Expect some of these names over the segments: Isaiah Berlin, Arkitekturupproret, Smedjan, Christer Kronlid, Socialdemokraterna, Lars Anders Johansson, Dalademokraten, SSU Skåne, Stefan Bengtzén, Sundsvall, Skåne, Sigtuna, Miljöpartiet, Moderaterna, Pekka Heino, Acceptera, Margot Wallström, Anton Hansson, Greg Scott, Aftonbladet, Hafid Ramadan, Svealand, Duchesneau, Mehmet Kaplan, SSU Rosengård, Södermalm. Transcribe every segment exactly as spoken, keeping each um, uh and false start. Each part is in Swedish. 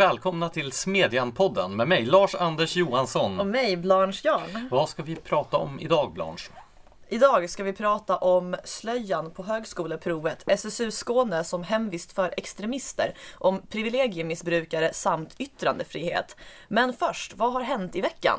välkomna till Smedjan-podden med mig, Lars Anders Johansson. Och mig, Blanche Jan. Vad ska vi prata om idag, Blanche? Idag ska vi prata om slöjan på högskoleprovet, S S U Skåne som hemvist för extremister, om privilegiemissbrukare samt yttrandefrihet. Men först, vad har hänt i veckan?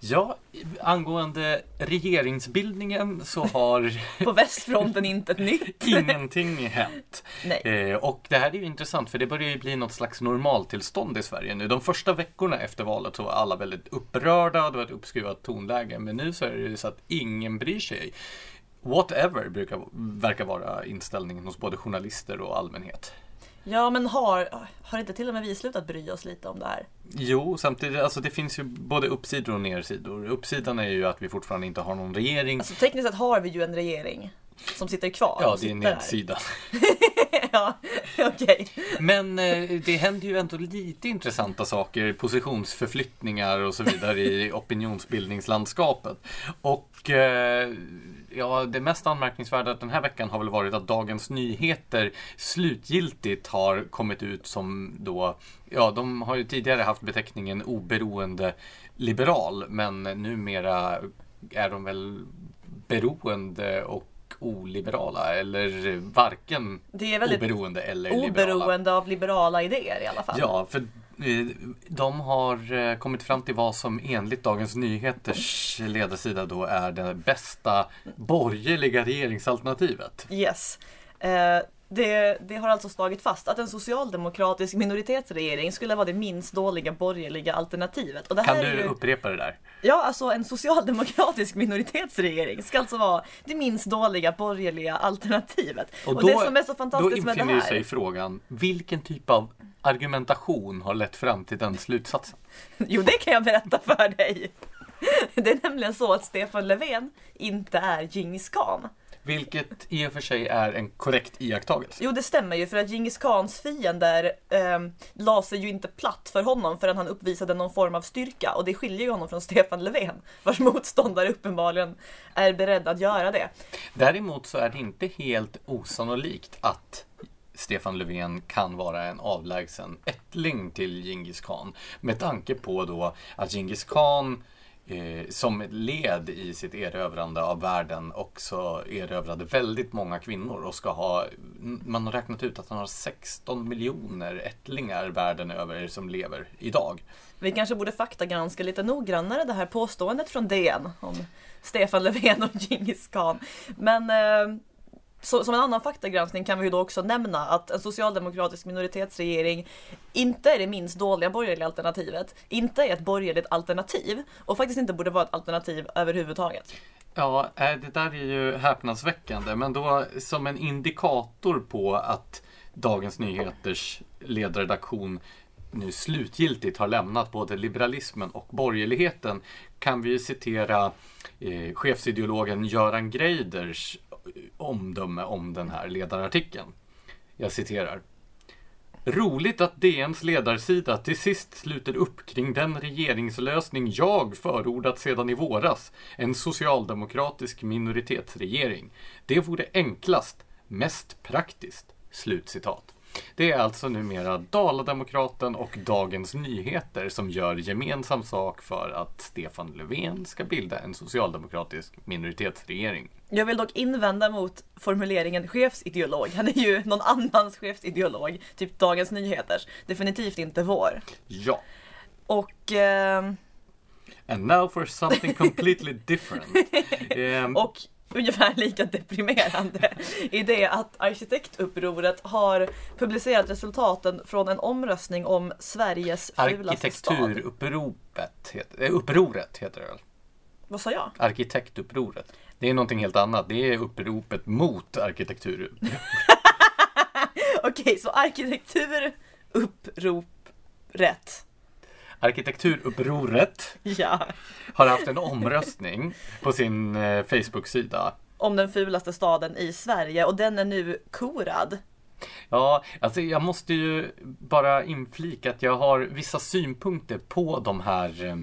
Ja, angående regeringsbildningen så har... På västfronten inte ett nytt. Ingenting hänt. Nej. Eh, och det här är ju intressant för det börjar ju bli något slags normaltillstånd i Sverige nu. De första veckorna efter valet så var alla väldigt upprörda, det var ett uppskruvat tonläge. Men nu så är det ju så att ingen bryr sig. Whatever brukar verkar vara inställningen hos både journalister och allmänhet. Ja, men har, har inte till och med vi slutat bry oss lite om det här? Jo, samtidigt, alltså det finns ju både uppsidor och nersidor. Uppsidan är ju att vi fortfarande inte har någon regering. Alltså tekniskt sett har vi ju en regering som sitter kvar. Ja, det är nedsidan. Ja, okej. Men eh, det händer ju ändå lite intressanta saker, positionsförflyttningar och så vidare i opinionsbildningslandskapet. Och eh, ja, det mest anmärkningsvärda den här veckan har väl varit att Dagens Nyheter slutgiltigt har kommit ut som då, ja, de har ju tidigare haft beteckningen oberoende liberal, men numera är de väl beroende och oliberala, eller varken det är oberoende eller oberoende liberala. Oberoende av liberala idéer i alla fall. Ja, för de har kommit fram till vad som enligt Dagens Nyheters ledarsida då är det bästa borgerliga regeringsalternativet. Yes. Eh, det, det har alltså slagit fast att en socialdemokratisk minoritetsregering skulle vara det minst dåliga borgerliga alternativet. Och det här kan du är ju... upprepa det där? Ja, alltså en socialdemokratisk minoritetsregering ska alltså vara det minst dåliga borgerliga alternativet. Och, då, och det som är så fantastiskt med det här... Då infinner sig frågan, vilken typ av argumentation har lett fram till den slutsatsen? Jo, det kan jag berätta för dig. Det är nämligen så att Stefan Löfven inte är Genghis Khan. Vilket i och för sig är en korrekt iakttagelse. Jo, det stämmer ju för att Genghis Khans fiender eh, la sig ju inte platt för honom förrän han uppvisade någon form av styrka. Och det skiljer ju honom från Stefan Löfven, vars motståndare uppenbarligen är beredd att göra det. Däremot så är det inte helt osannolikt att Stefan Löfven kan vara en avlägsen ättling till Genghis Khan. Med tanke på då att Genghis Khan... som ett led i sitt erövrande av världen också erövrade väldigt många kvinnor och ska ha, man har räknat ut att han har sexton miljoner ättlingar världen över som lever idag. Vi kanske borde faktagranska lite noggrannare det här påståendet från D N om Stefan Löfven och Genghis Khan. Men... Eh... Så, som en annan faktagranskning kan vi ju då också nämna att en socialdemokratisk minoritetsregering inte är det minst dåliga borgerliga alternativet, inte är ett borgerligt alternativ och faktiskt inte borde vara ett alternativ överhuvudtaget. Ja, det där är ju häpnadsväckande, men då som en indikator på att Dagens Nyheters ledarredaktion nu slutgiltigt har lämnat både liberalismen och borgerligheten kan vi citera eh, chefsideologen Göran Greiders omdöme om den här ledarartikeln. Jag citerar. Roligt att D N:s ledarsida till sist sluter upp kring den regeringslösning jag förordat sedan i våras. En socialdemokratisk minoritetsregering. Det vore enklast, mest praktiskt. Slutcitat. Det är alltså numera Dalademokraten och Dagens Nyheter som gör gemensam sak för att Stefan Löfven ska bilda en socialdemokratisk minoritetsregering. Jag vill dock invända mot formuleringen chefsideolog. Han är ju någon annans chefsideolog, typ Dagens Nyheters. Definitivt inte vår. Ja. Och... Eh... And now for something completely different. um... Och... ungefär lika deprimerande i det att Arkitekturupproret har publicerat resultaten från en omröstning om Sveriges fulaste stad. Arkitekturupproret heter, upproret heter det väl? Vad sa jag? Arkitektupproret. Det är någonting helt annat. Det är uppropet mot arkitekturupproret. Okej, okay, så arkitekturupproret. Arkitekturupproret ja. Har haft en omröstning på sin Facebook-sida om den fulaste staden i Sverige och den är nu korad. Ja, alltså jag måste ju bara inflika att jag har vissa synpunkter på de här,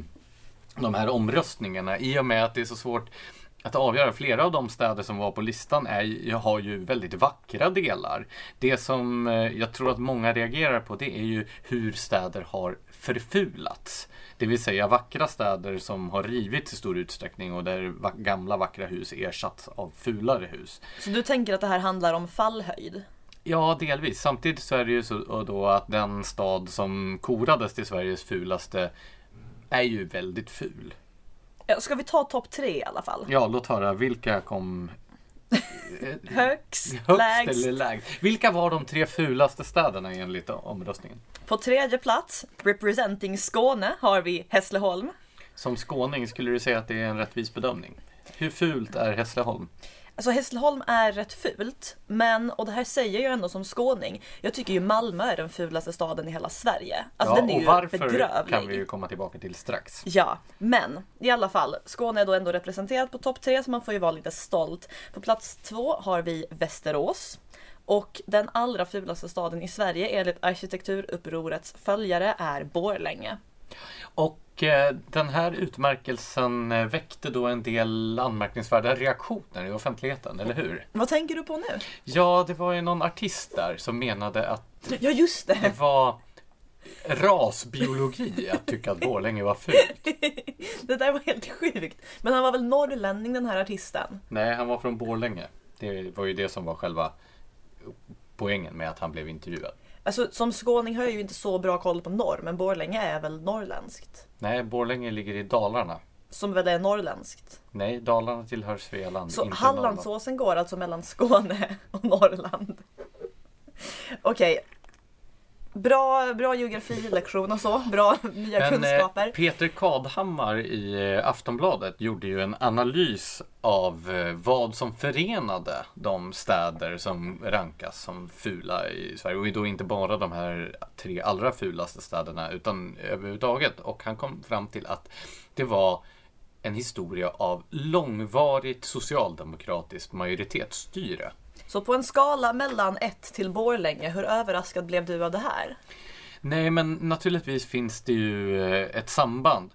de här omröstningarna i och med att det är så svårt att avgöra. Flera av de städer som var på listan är, har ju väldigt vackra delar. Det som jag tror att många reagerar på, det är ju hur städer har förfulats. Det vill säga vackra städer som har rivits i stor utsträckning och där gamla vackra hus ersatts av fulare hus. Så du tänker att det här handlar om fallhöjd? Ja, delvis. Samtidigt så är det ju så då att den stad som korades till Sveriges fulaste är ju väldigt ful. Ska vi ta topp tre i alla fall? Ja, låt höra. Vilka kom högst, högst lägst. Eller lägst? Vilka var de tre fulaste städerna enligt omröstningen? På tredje plats, representing Skåne, har vi Hässleholm. Som skåning skulle du säga att det är en rättvis bedömning. Hur fult är Hässleholm? Alltså Hässleholm är rätt fult, men, och det här säger jag ändå som skåning, jag tycker ju Malmö är den fulaste staden i hela Sverige. Alltså ja, den är ju bedrövlig. Och varför kan vi ju komma tillbaka till strax. Ja, men i alla fall, Skåne är då ändå representerat på topp tre, så man får ju vara lite stolt. På plats två har vi Västerås. Och den allra fulaste staden i Sverige enligt Arkitekturupprorets följare är Borlänge. Och eh, den här utmärkelsen väckte då en del anmärkningsvärda reaktioner i offentligheten, eller hur? Vad tänker du på nu? Ja, det var ju någon artist där som menade att ja, just det. det var rasbiologi att tycka att Borlänge var fult. Det där var helt sjukt. Men han var väl norrlänning, den här artisten? Nej, han var från Borlänge. Det var ju det som var själva poängen med att han blev intervjuad. Alltså som skåning har jag ju inte så bra koll på norr, men Borlänge är väl norrländskt? Nej, Borlänge ligger i Dalarna. Som väl är norrländskt? Nej, Dalarna tillhör Svealand. Så inte Hallandsåsen Norrland. Går alltså mellan Skåne och Norrland. Okej. Okay. Bra, bra geografilektion och så, bra nya Men, kunskaper. Peter Kadhammar i Aftonbladet gjorde ju en analys av vad som förenade de städer som rankas som fula i Sverige. Och då inte bara de här tre allra fulaste städerna utan överhuvudtaget. Och han kom fram till att det var en historia av långvarigt socialdemokratiskt majoritetsstyre. Så på en skala mellan ett till Borlänge, hur överraskad blev du av det här? Nej, men naturligtvis finns det ju ett samband.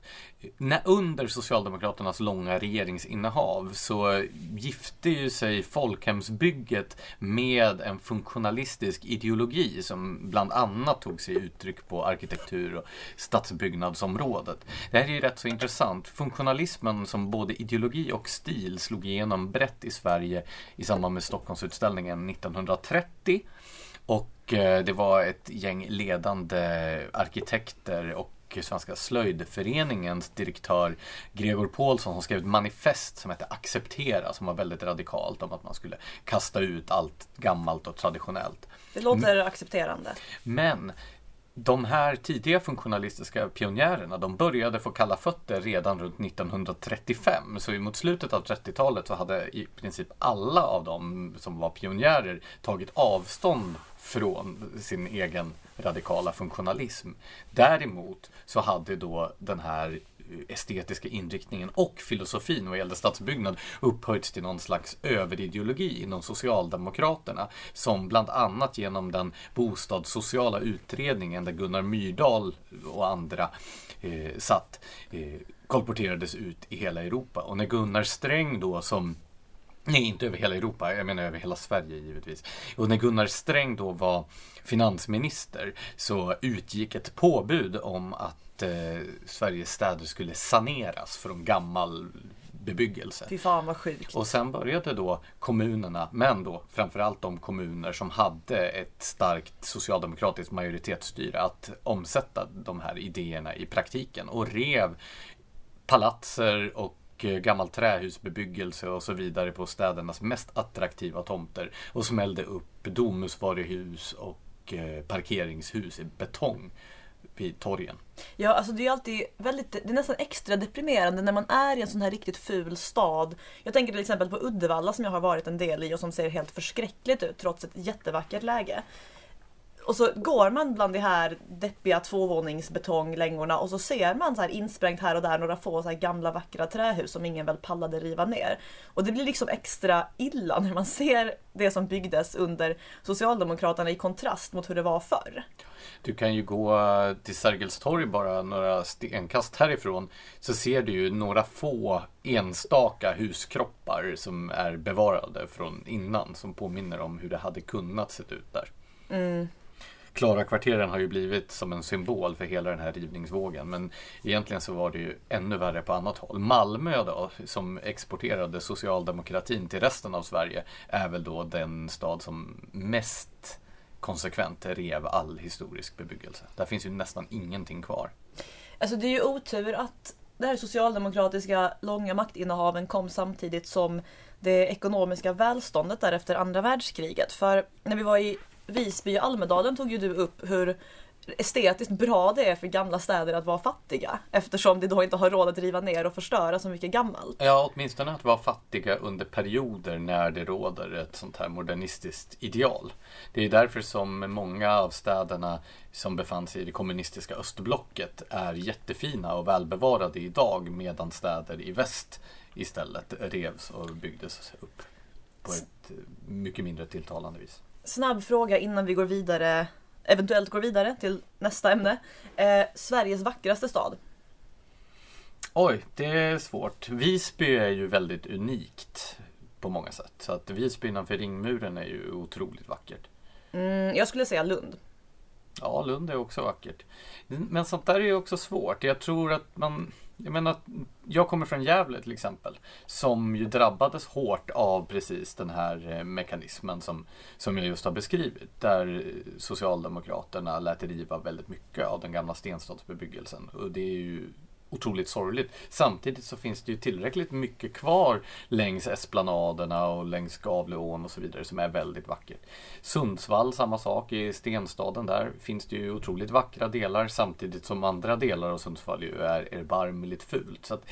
När under Socialdemokraternas långa regeringsinnehav så gifte ju sig folkhemsbygget med en funktionalistisk ideologi som bland annat tog sig uttryck på arkitektur- och stadsbyggnadsområdet. Det här är ju rätt så intressant. Funktionalismen som både ideologi och stil slog igenom brett i Sverige i samband med Stockholmsutställningen nittonhundratrettio. Och det var ett gäng ledande arkitekter och Svenska slöjdföreningens direktör Gregor Pålsson som skrev ett manifest som hette Acceptera, som var väldigt radikalt om att man skulle kasta ut allt gammalt och traditionellt. Det låter accepterande. Men de här tidiga funktionalistiska pionjärerna, de började få kalla fötter redan runt nittonhundratrettiofem. Så mot slutet av trettiotalet så hade i princip alla av dem som var pionjärer tagit avstånd från sin egen radikala funktionalism. Däremot så hade då den här estetiska inriktningen och filosofin vad gällde stadsbyggnad upphöjts till någon slags överideologi inom Socialdemokraterna som bland annat genom den bostadssociala utredningen där Gunnar Myrdal och andra eh, satt eh, kolporterades ut i hela Europa. Och när Gunnar Sträng då som Nej, inte över hela Europa. Jag menar över hela Sverige givetvis. Och när Gunnar Sträng då var finansminister så utgick ett påbud om att eh, Sveriges städer skulle saneras från gammal bebyggelse. Fy fan vad sjukt. Och sen började då kommunerna, men då framförallt de kommuner som hade ett starkt socialdemokratiskt majoritetsstyre att omsätta de här idéerna i praktiken och rev palatser och gammal trähusbebyggelse och så vidare på städernas mest attraktiva tomter och smällde upp domusvaruhus och parkeringshus i betong vid torgen. Ja, alltså det är alltid väldigt, det är nästan extra deprimerande när man är i en sån här riktigt ful stad. Jag tänker till exempel på Uddevalla som jag har varit en del i och som ser helt förskräckligt ut trots ett jättevackert läge. Och så går man bland de här deppiga tvåvåningsbetonglängorna och så ser man så här insprängt här och där några få så här gamla vackra trähus som ingen väl pallade riva ner. Och det blir liksom extra illa när man ser det som byggdes under Socialdemokraterna i kontrast mot hur det var förr. Du kan ju gå till Sergels torg bara några stenkast härifrån så ser du ju några få enstaka huskroppar som är bevarade från innan som påminner om hur det hade kunnat se ut där. Mm. Klarakvarteren har ju blivit som en symbol för hela den här rivningsvågen, men egentligen så var det ju ännu värre på annat håll. Malmö då, som exporterade socialdemokratin till resten av Sverige, är väl då den stad som mest konsekvent rev all historisk bebyggelse. Där finns ju nästan ingenting kvar. Alltså det är ju otur att det här socialdemokratiska långa maktinnehaven kom samtidigt som det ekonomiska välståndet där efter andra världskriget. För när vi var i Visby och Almedalen tog ju du upp hur estetiskt bra det är för gamla städer att vara fattiga, eftersom de då inte har råd att riva ner och förstöra så mycket gammalt. Ja, åtminstone att vara fattiga under perioder när det råder ett sånt här modernistiskt ideal. Det är därför som många av städerna som befann sig i det kommunistiska östblocket är jättefina och välbevarade idag, medan städer i väst istället revs och byggdes upp på ett mycket mindre tilltalande vis. Snabb fråga innan vi går vidare, eventuellt går vidare till nästa ämne. Eh, Sveriges vackraste stad. Oj, det är svårt. Visby är ju väldigt unikt på många sätt. Så att Visby innanför ringmuren är ju otroligt vackert. Mm, jag skulle säga Lund. Ja, Lund är också vackert. Men sånt där är ju också svårt. Jag tror att man... Jag menar, jag kommer från Gävle till exempel, som ju drabbades hårt av precis den här mekanismen som, som jag just har beskrivit, där Socialdemokraterna lät riva väldigt mycket av den gamla stenstadsbebyggelsen, och det är ju otroligt sorgligt. Samtidigt så finns det ju tillräckligt mycket kvar längs esplanaderna och längs Skavleån och så vidare som är väldigt vackert. Sundsvall, samma sak. I stenstaden där finns det ju otroligt vackra delar, samtidigt som andra delar av Sundsvall ju är erbarmligt fult. Så att,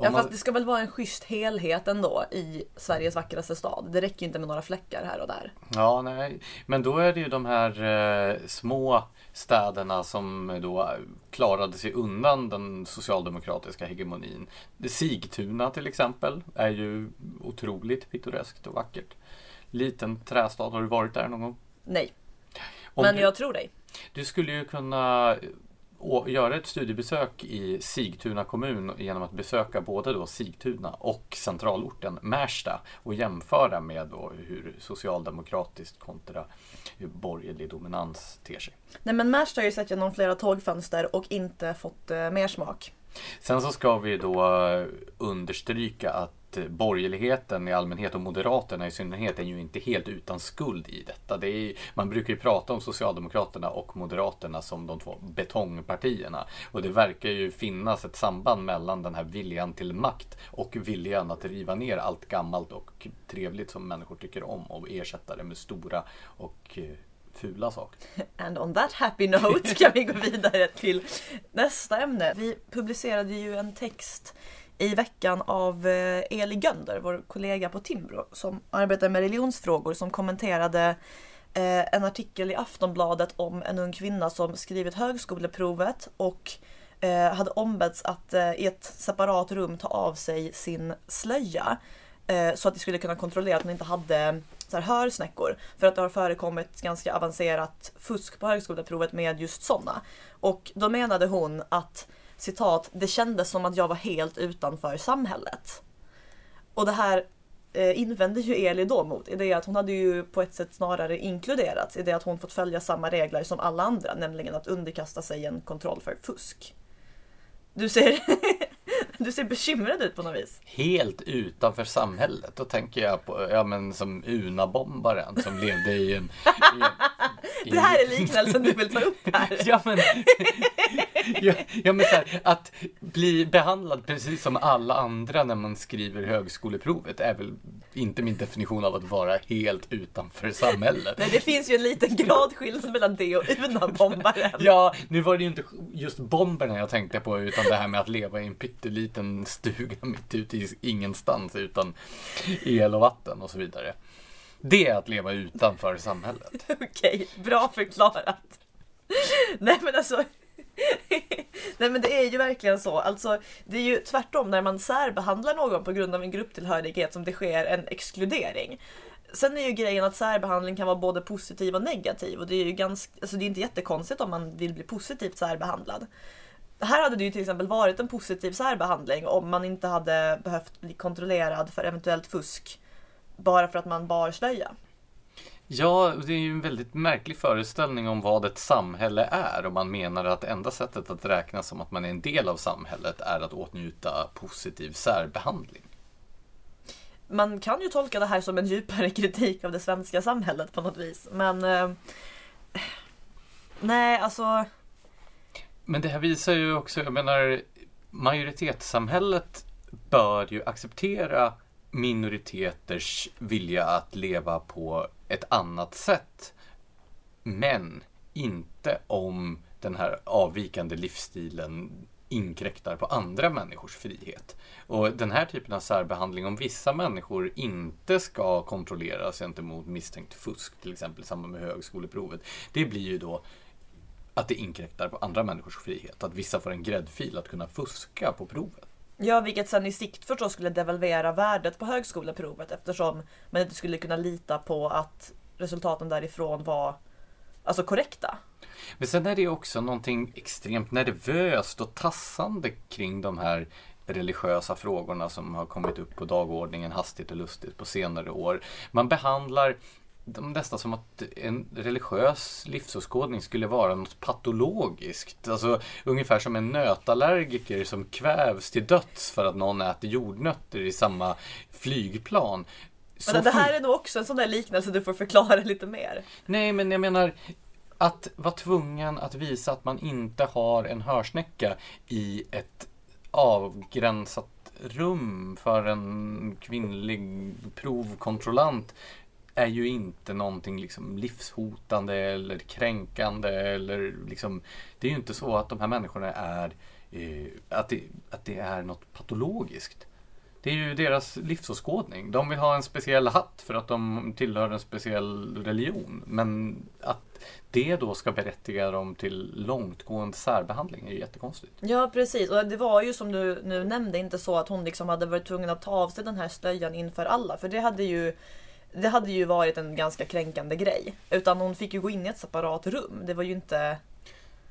ja, fast det ska väl vara en schysst helhet ändå i Sveriges vackraste stad. Det räcker ju inte med några fläckar här och där. Ja, nej. Men då är det ju de här eh, små städerna som då klarade sig undan den socialdemokratiska hegemonin. Sigtuna till exempel är ju otroligt pittoreskt och vackert. Liten trästad, har du varit där någon gång? Nej, Om men du, jag tror dig. Du skulle ju kunna... och göra ett studiebesök i Sigtuna kommun genom att besöka både då Sigtuna och centralorten Märsta och jämföra med då hur socialdemokratiskt kontra borgerlig dominans ter sig. Nej, men Märsta har ju sett genom flera tågfönster och inte fått eh, mer smak. Sen så ska vi då understryka att borgerligheten i allmänhet och moderaterna i synnerhet är ju inte helt utan skuld i detta. Det är, man brukar ju prata om Socialdemokraterna och Moderaterna som de två betongpartierna, och det verkar ju finnas ett samband mellan den här viljan till makt och viljan att riva ner allt gammalt och trevligt som människor tycker om och ersätta det med stora och fula saker. And on that happy note kan vi gå vidare till nästa ämne. Vi publicerade ju en text i veckan av Eli Gönder, vår kollega på Timbro, som arbetar med religionsfrågor, som kommenterade en artikel i Aftonbladet om en ung kvinna som skrivit högskoleprovet och hade ombetts att i ett separat rum ta av sig sin slöja så att de skulle kunna kontrollera att hon inte hade så här hörsnäckor, för att det har förekommit ganska avancerat fusk på högskoleprovet med just sådana. Och då menade hon att, citat, det kändes som att jag var helt utanför samhället. Och det här eh, invände ju Eli då mot, i det att hon hade ju på ett sätt snarare inkluderats i det att hon fått följa samma regler som alla andra, nämligen att underkasta sig en kontroll för fusk. Du ser, du ser bekymrad ut på något vis. Helt utanför samhället, då tänker jag på, ja men som Unabombaren som levde i en... I en i det här är liknelsen du vill ta upp här. Ja men... Ja, ja, men så här, att bli behandlad precis som alla andra när man skriver högskoleprovet är väl inte min definition av att vara helt utanför samhället. Nej, det finns ju en liten gradskillnad mellan det och Unabombaren. Ja, nu var det ju inte just bomberna jag tänkte på, utan det här med att leva i en pytteliten stuga mitt ute i ingenstans utan el och vatten och så vidare. Det är att leva utanför samhället. Okej, okay, bra förklarat. Nej men alltså... Nej men det är ju verkligen så. Alltså det är ju tvärtom när man särbehandlar någon på grund av en grupptillhörighet som det sker en exkludering. Sen är ju grejen att särbehandling kan vara både positiv och negativ. Och det är ju ganska, alltså det är inte jättekonstigt om man vill bli positivt särbehandlad. Här hade det ju till exempel varit en positiv särbehandling om man inte hade behövt bli kontrollerad för eventuellt fusk bara för att man bar slöja. Ja, det är ju en väldigt märklig föreställning om vad ett samhälle är. Och man menar att enda sättet att räkna som att man är en del av samhället är att åtnjuta positiv särbehandling. Man kan ju tolka det här som en djupare kritik av det svenska samhället på något vis. Men, eh, nej alltså... Men det här visar ju också, jag menar, majoritetssamhället bör ju acceptera minoriteters vilja att leva på ett annat sätt. Men inte om den här avvikande livsstilen inkräktar på andra människors frihet. Och den här typen av särbehandling, om vissa människor inte ska kontrolleras gentemot misstänkt fusk, till exempel i samband med högskoleprovet, det blir ju då att det inkräktar på andra människors frihet. Att vissa får en gräddfil att kunna fuska på provet. Ja, vilket sen i sikt förstås skulle devalvera värdet på högskoleprovet eftersom man inte skulle kunna lita på att resultaten därifrån var alltså korrekta. Men sen är det också någonting extremt nervöst och tassande kring de här religiösa frågorna som har kommit upp på dagordningen hastigt och lustigt på senare år. Man behandlar de nästan som att en religiös livsåskådning skulle vara något patologiskt. Alltså ungefär som en nötallergiker som kvävs till döds för att någon äter jordnötter i samma flygplan. Så men det här är nog också en sån där liknelse du får förklara lite mer. Nej, men jag menar att vara tvungen att visa att man inte har en hörsnäcka i ett avgränsat rum för en kvinnlig provkontrollant är ju inte någonting liksom livshotande eller kränkande eller liksom, det är ju inte så att de här människorna är eh, att, det, att det är något patologiskt. Det är ju deras livsåskådning. De vill ha en speciell hatt för att de tillhör en speciell religion, men att det då ska berättiga dem till långtgående särbehandling är ju jättekonstigt. Ja, precis. Och det var ju som du nu nämnde inte så att hon liksom hade varit tvungen att ta av sig den här slöjan inför alla, för det hade ju Det hade ju varit en ganska kränkande grej. Utan hon fick ju gå in i ett separat rum. Det var ju inte...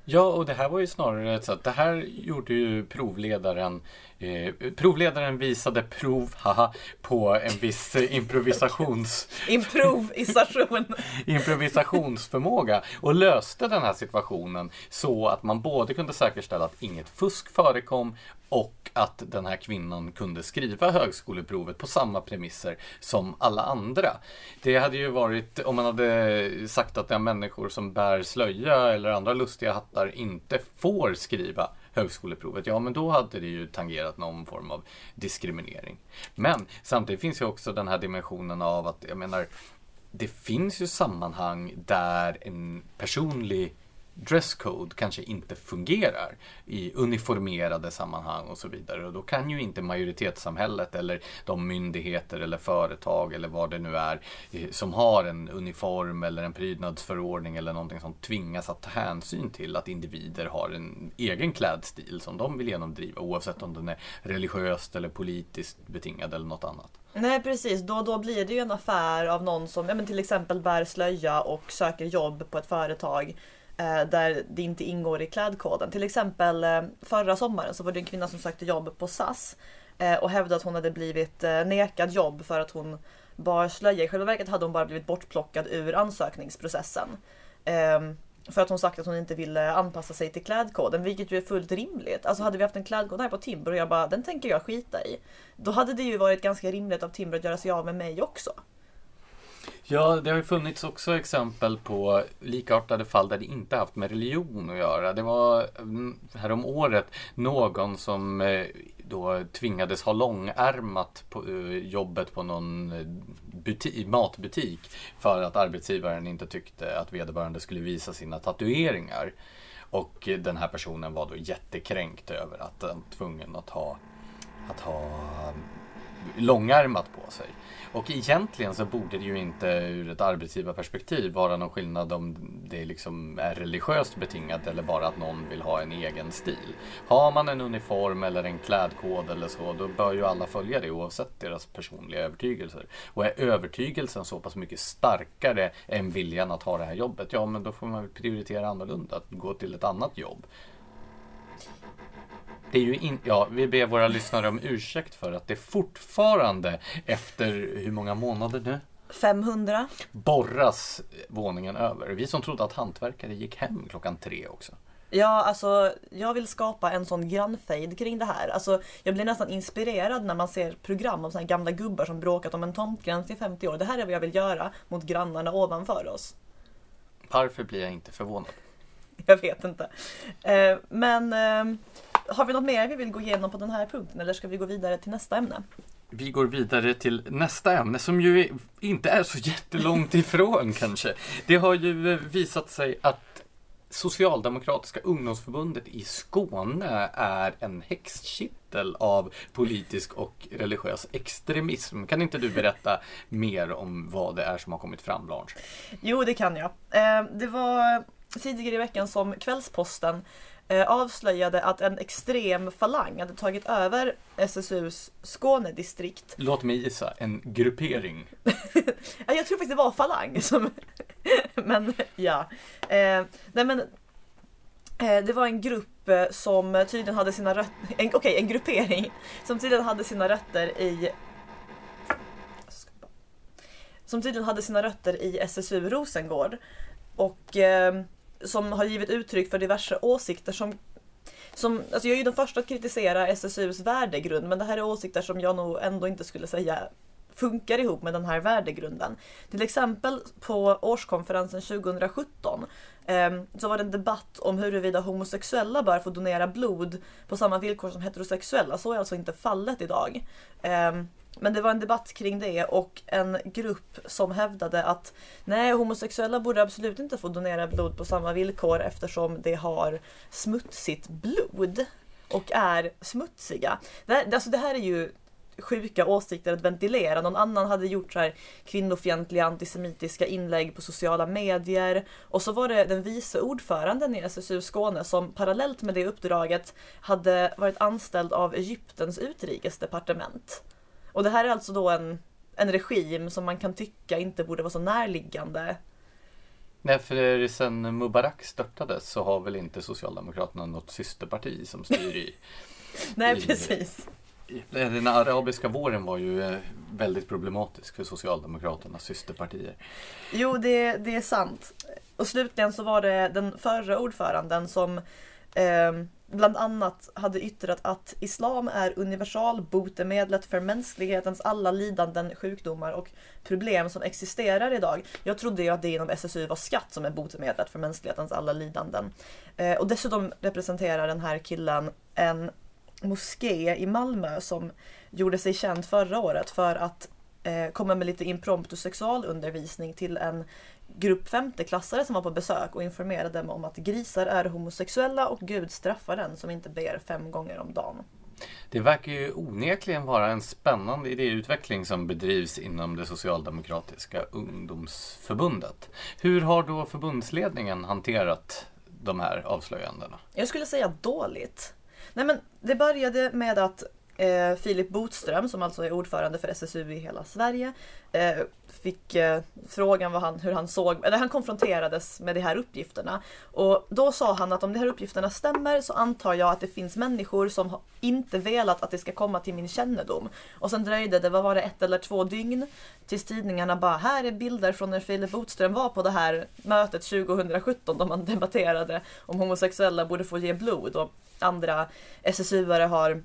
Ja, och det här var ju snarare så att det här gjorde ju provledaren... Eh, provledaren visade prov haha, på en viss improvisations... Improvisation. improvisationsförmåga. Och löste den här situationen så att man både kunde säkerställa att inget fusk förekom och att den här kvinnan kunde skriva högskoleprovet på samma premisser som alla andra. Det hade ju varit, om man hade sagt att det är människor som bär slöja eller andra lustiga hattar inte får skriva högskoleprovet, ja men då hade det ju tangerat någon form av diskriminering. Men samtidigt finns ju också den här dimensionen av att, jag menar, det finns ju sammanhang där en personlig dresscode kanske inte fungerar i uniformerade sammanhang och så vidare. Och då kan ju inte majoritetssamhället eller de myndigheter eller företag eller vad det nu är som har en uniform eller en prydnadsförordning eller någonting som tvingas att ta hänsyn till att individer har en egen klädstil som de vill genomdriva oavsett om den är religiöst eller politiskt betingad eller något annat. Nej, precis. Då, då blir det ju en affär av någon som ja, men till exempel bär slöja och söker jobb på ett företag där det inte ingår i klädkoden. Till exempel förra sommaren så var det en kvinna som sökte jobb på S A S och hävdade att hon hade blivit nekad jobb för att hon bar slöja. I själva verket hade hon bara blivit bortplockad ur ansökningsprocessen för att hon sagt att hon inte ville anpassa sig till klädkoden, vilket ju är fullt rimligt. Alltså hade vi haft en klädkod här på Timbro och jag bara, den tänker jag skita i, då hade det ju varit ganska rimligt av Timbro att göra sig av med mig också. Ja, det har ju funnits också exempel på likartade fall där det inte haft med religion att göra. Det var härom året någon som då tvingades ha långärmat på jobbet på någon buti- matbutik för att arbetsgivaren inte tyckte att vederbörande skulle visa sina tatueringar. Och den här personen var då jättekränkt över att han var tvungen att ha, att ha långärmat på sig. Och egentligen så borde det ju inte ur ett arbetsgivarperspektiv vara någon skillnad om det liksom är religiöst betingat eller bara att någon vill ha en egen stil. Har man en uniform eller en klädkod eller så, då bör ju alla följa det oavsett deras personliga övertygelser. Och är övertygelsen så pass mycket starkare än viljan att ha det här jobbet, ja men då får man prioritera annorlunda, att gå till ett annat jobb. Det är ju in, ja, vi ber våra lyssnare om ursäkt för att det fortfarande, efter hur många månader nu? fem hundra. Borras våningen över. Vi som trodde att hantverkare gick hem klockan tre också. Ja, alltså jag vill skapa en sån grannfejd kring det här. Alltså jag blir nästan inspirerad när man ser program om såna här gamla gubbar som bråkat om en tomtgräns i femtio år. Det här är vad jag vill göra mot grannarna ovanför oss. Varför blir jag inte förvånad? Jag vet inte. Eh, men... Eh, Har vi något mer vi vill gå igenom på den här punkten, eller ska vi gå vidare till nästa ämne? Vi går vidare till nästa ämne som ju inte är så jättelångt ifrån kanske. Det har ju visat sig att Socialdemokratiska ungdomsförbundet i Skåne är en häxkittel av politisk och religiös extremism. Kan inte du berätta mer om vad det är som har kommit fram, Blanche? Jo, det kan jag. Det var tidigare i veckan som Kvällsposten avslöjade att en extrem falang hade tagit över S S U:s Skånedistrikt. Låt mig gissa, en gruppering. Jag tror faktiskt det var falang som... men ja. Eh, nej men eh, det var en grupp som tydligen hade sina rötter, okej, okay, en gruppering som tydligen hade sina rötter i som tydligen hade sina rötter i S S U Rosengård och eh, som har givit uttryck för diverse åsikter som, som... Alltså jag är ju den första att kritisera S S U:s värdegrund, men det här är åsikter som jag nog ändå inte skulle säga funkar ihop med den här värdegrunden. Till exempel på årskonferensen tjugo sjutton eh, så var det en debatt om huruvida homosexuella bör få donera blod på samma villkor som heterosexuella. Så är alltså inte fallet idag. Eh, Men det var en debatt kring det och en grupp som hävdade att nej, homosexuella borde absolut inte få donera blod på samma villkor eftersom det har smutsigt blod och är smutsiga. Det här, alltså det här är ju sjuka åsikter att ventilera. Någon annan hade gjort så här kvinnofientliga antisemitiska inlägg på sociala medier. Och så var det den vice ordföranden i S S U Skåne som parallellt med det uppdraget hade varit anställd av Egyptens utrikesdepartement. Och det här är alltså då en, en regim som man kan tycka inte borde vara så närliggande. Nej, för sen Mubarak störtades så har väl inte Socialdemokraterna något systerparti som styr i... Nej, i, precis. I, den arabiska våren var ju väldigt problematisk för Socialdemokraternas systerpartier. Jo, det, det är sant. Och slutligen så var det den förra ordföranden som... Eh, bland annat hade yttrat att islam är universalbotemedlet för mänsklighetens alla lidanden, sjukdomar och problem som existerar idag. Jag trodde ju att det inom S S U var skatt som är botemedlet för mänsklighetens alla lidanden. Eh, och dessutom representerar den här killen en moské i Malmö som gjorde sig känd förra året för att eh, komma med lite impromptu sexualundervisning till en grupp femteklassare som var på besök och informerade dem om att grisar är homosexuella och Gud straffar den som inte ber fem gånger om dagen. Det verkar ju onekligen vara en spännande idéutveckling som bedrivs inom det socialdemokratiska ungdomsförbundet. Hur har då förbundsledningen hanterat de här avslöjandena? Jag skulle säga dåligt. Nej, men det började med att Eh, Filip Botström, som alltså är ordförande för S S U i hela Sverige, eh, fick eh, frågan vad han, hur han såg, eller han konfronterades med de här uppgifterna. Och då sa han att om de här uppgifterna stämmer så antar jag att det finns människor som inte velat att det ska komma till min kännedom. Och sen dröjde det, vad var det, ett eller två dygn tills tidningarna bara, här är bilder från när Filip Botström var på det här mötet tjugo sjutton då man debatterade om homosexuella borde få ge blod och andra S S U-are har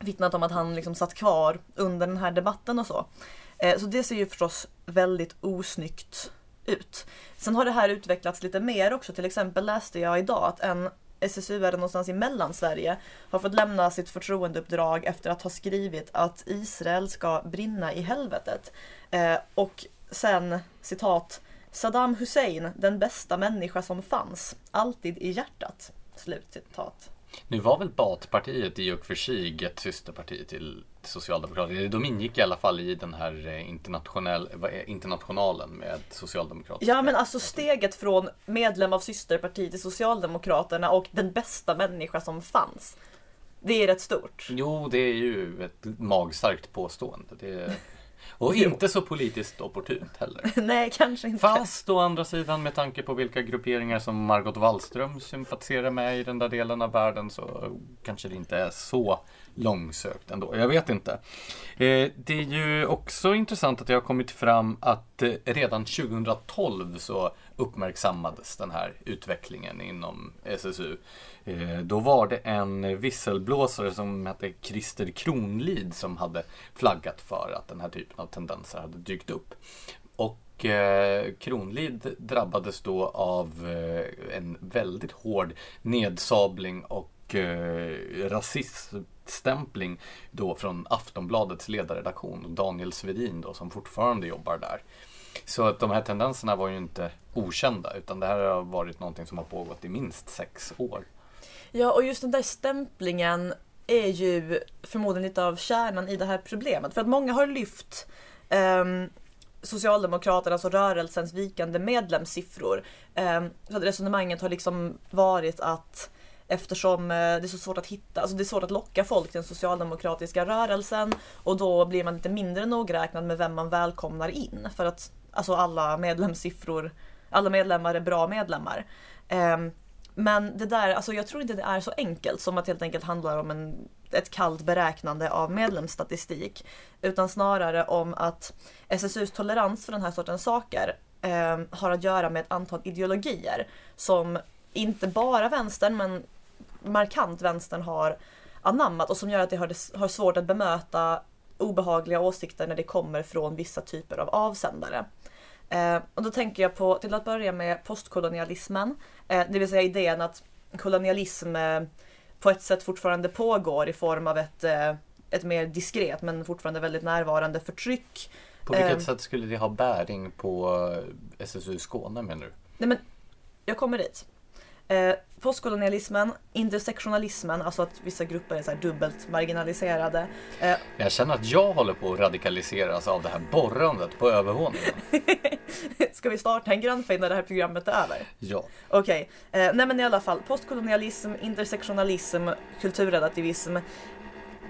vittnat om att han liksom satt kvar under den här debatten och så. Så det ser ju förstås väldigt osnyggt ut. Sen har det här utvecklats lite mer också. Till exempel läste jag idag att en S S U-are någonstans i Mellansverige har fått lämna sitt förtroendeuppdrag efter att ha skrivit att Israel ska brinna i helvetet. Och sen, citat, Saddam Hussein, den bästa människa som fanns, alltid i hjärtat. Slut citat. Nu var väl Batpartiet i och för sig ett systerparti till till Socialdemokraterna. De ingick i alla fall i den här internationell, internationalen med Socialdemokraterna. Ja, men alltså steget från medlem av systerpartiet till Socialdemokraterna och den bästa människa som fanns, det är rätt stort. Jo, det är ju ett magstarkt påstående. Det är... Och inte så politiskt opportunt heller. Nej, kanske inte. Fast å andra sidan, med tanke på vilka grupperingar som Margot Wallström sympatiserar med i den där delen av världen, så kanske det inte är så långsökt ändå. Jag vet inte. Eh, det är ju också intressant att det har kommit fram att eh, redan tjugotolv så uppmärksammades den här utvecklingen inom S S U. Eh, då var det en visselblåsare som hette Christer Kronlid som hade flaggat för att den här typen av tendenser hade dykt upp. Och eh, Kronlid drabbades då av eh, en väldigt hård nedsabling och Och eh, rasiststämpling då från Aftonbladets ledarredaktion, Daniel Svedin då, som fortfarande jobbar där. Så att de här tendenserna var ju inte okända, utan det här har varit någonting som har pågått i minst sex år. Ja, och just den där stämplingen är ju förmodligen lite av kärnan i det här problemet. För att många har lyft eh, Socialdemokraternas och rörelsens vikande medlemssiffror. Eh, så att resonemanget har liksom varit att eftersom det är så svårt att hitta, alltså det är svårt att locka folk till den socialdemokratiska rörelsen, och då blir man lite mindre nogräknad med vem man välkomnar in, för att alltså alla medlemssiffror, alla medlemmar är bra medlemmar. Men det där, alltså jag tror inte det är så enkelt som att helt enkelt handlar om en, ett kallt beräknande av medlemsstatistik, utan snarare om att S S U:s tolerans för den här sortens saker har att göra med ett antal ideologier som inte bara vänstern, men markant vänstern har anammat, och som gör att det har, har svårt att bemöta obehagliga åsikter när det kommer från vissa typer av avsändare. Eh, och då tänker jag på, till att börja med, postkolonialismen, eh, det vill säga idén att kolonialism eh, på ett sätt fortfarande pågår i form av ett, eh, ett mer diskret men fortfarande väldigt närvarande förtryck. På vilket eh, sätt skulle det ha bäring på S S U Skåne, menar du? Nej, men jag kommer dit. Eh, postkolonialismen, intersektionalismen, alltså att vissa grupper är så här dubbelt marginaliserade. Eh, jag känner att jag håller på att radikaliseras av det här borrandet på övervåningen. Ska vi starta en grannfejn när det här programmet är över? Ja. Okej, okay. eh, nej men i alla fall, postkolonialism, intersektionalism, kulturrelativism.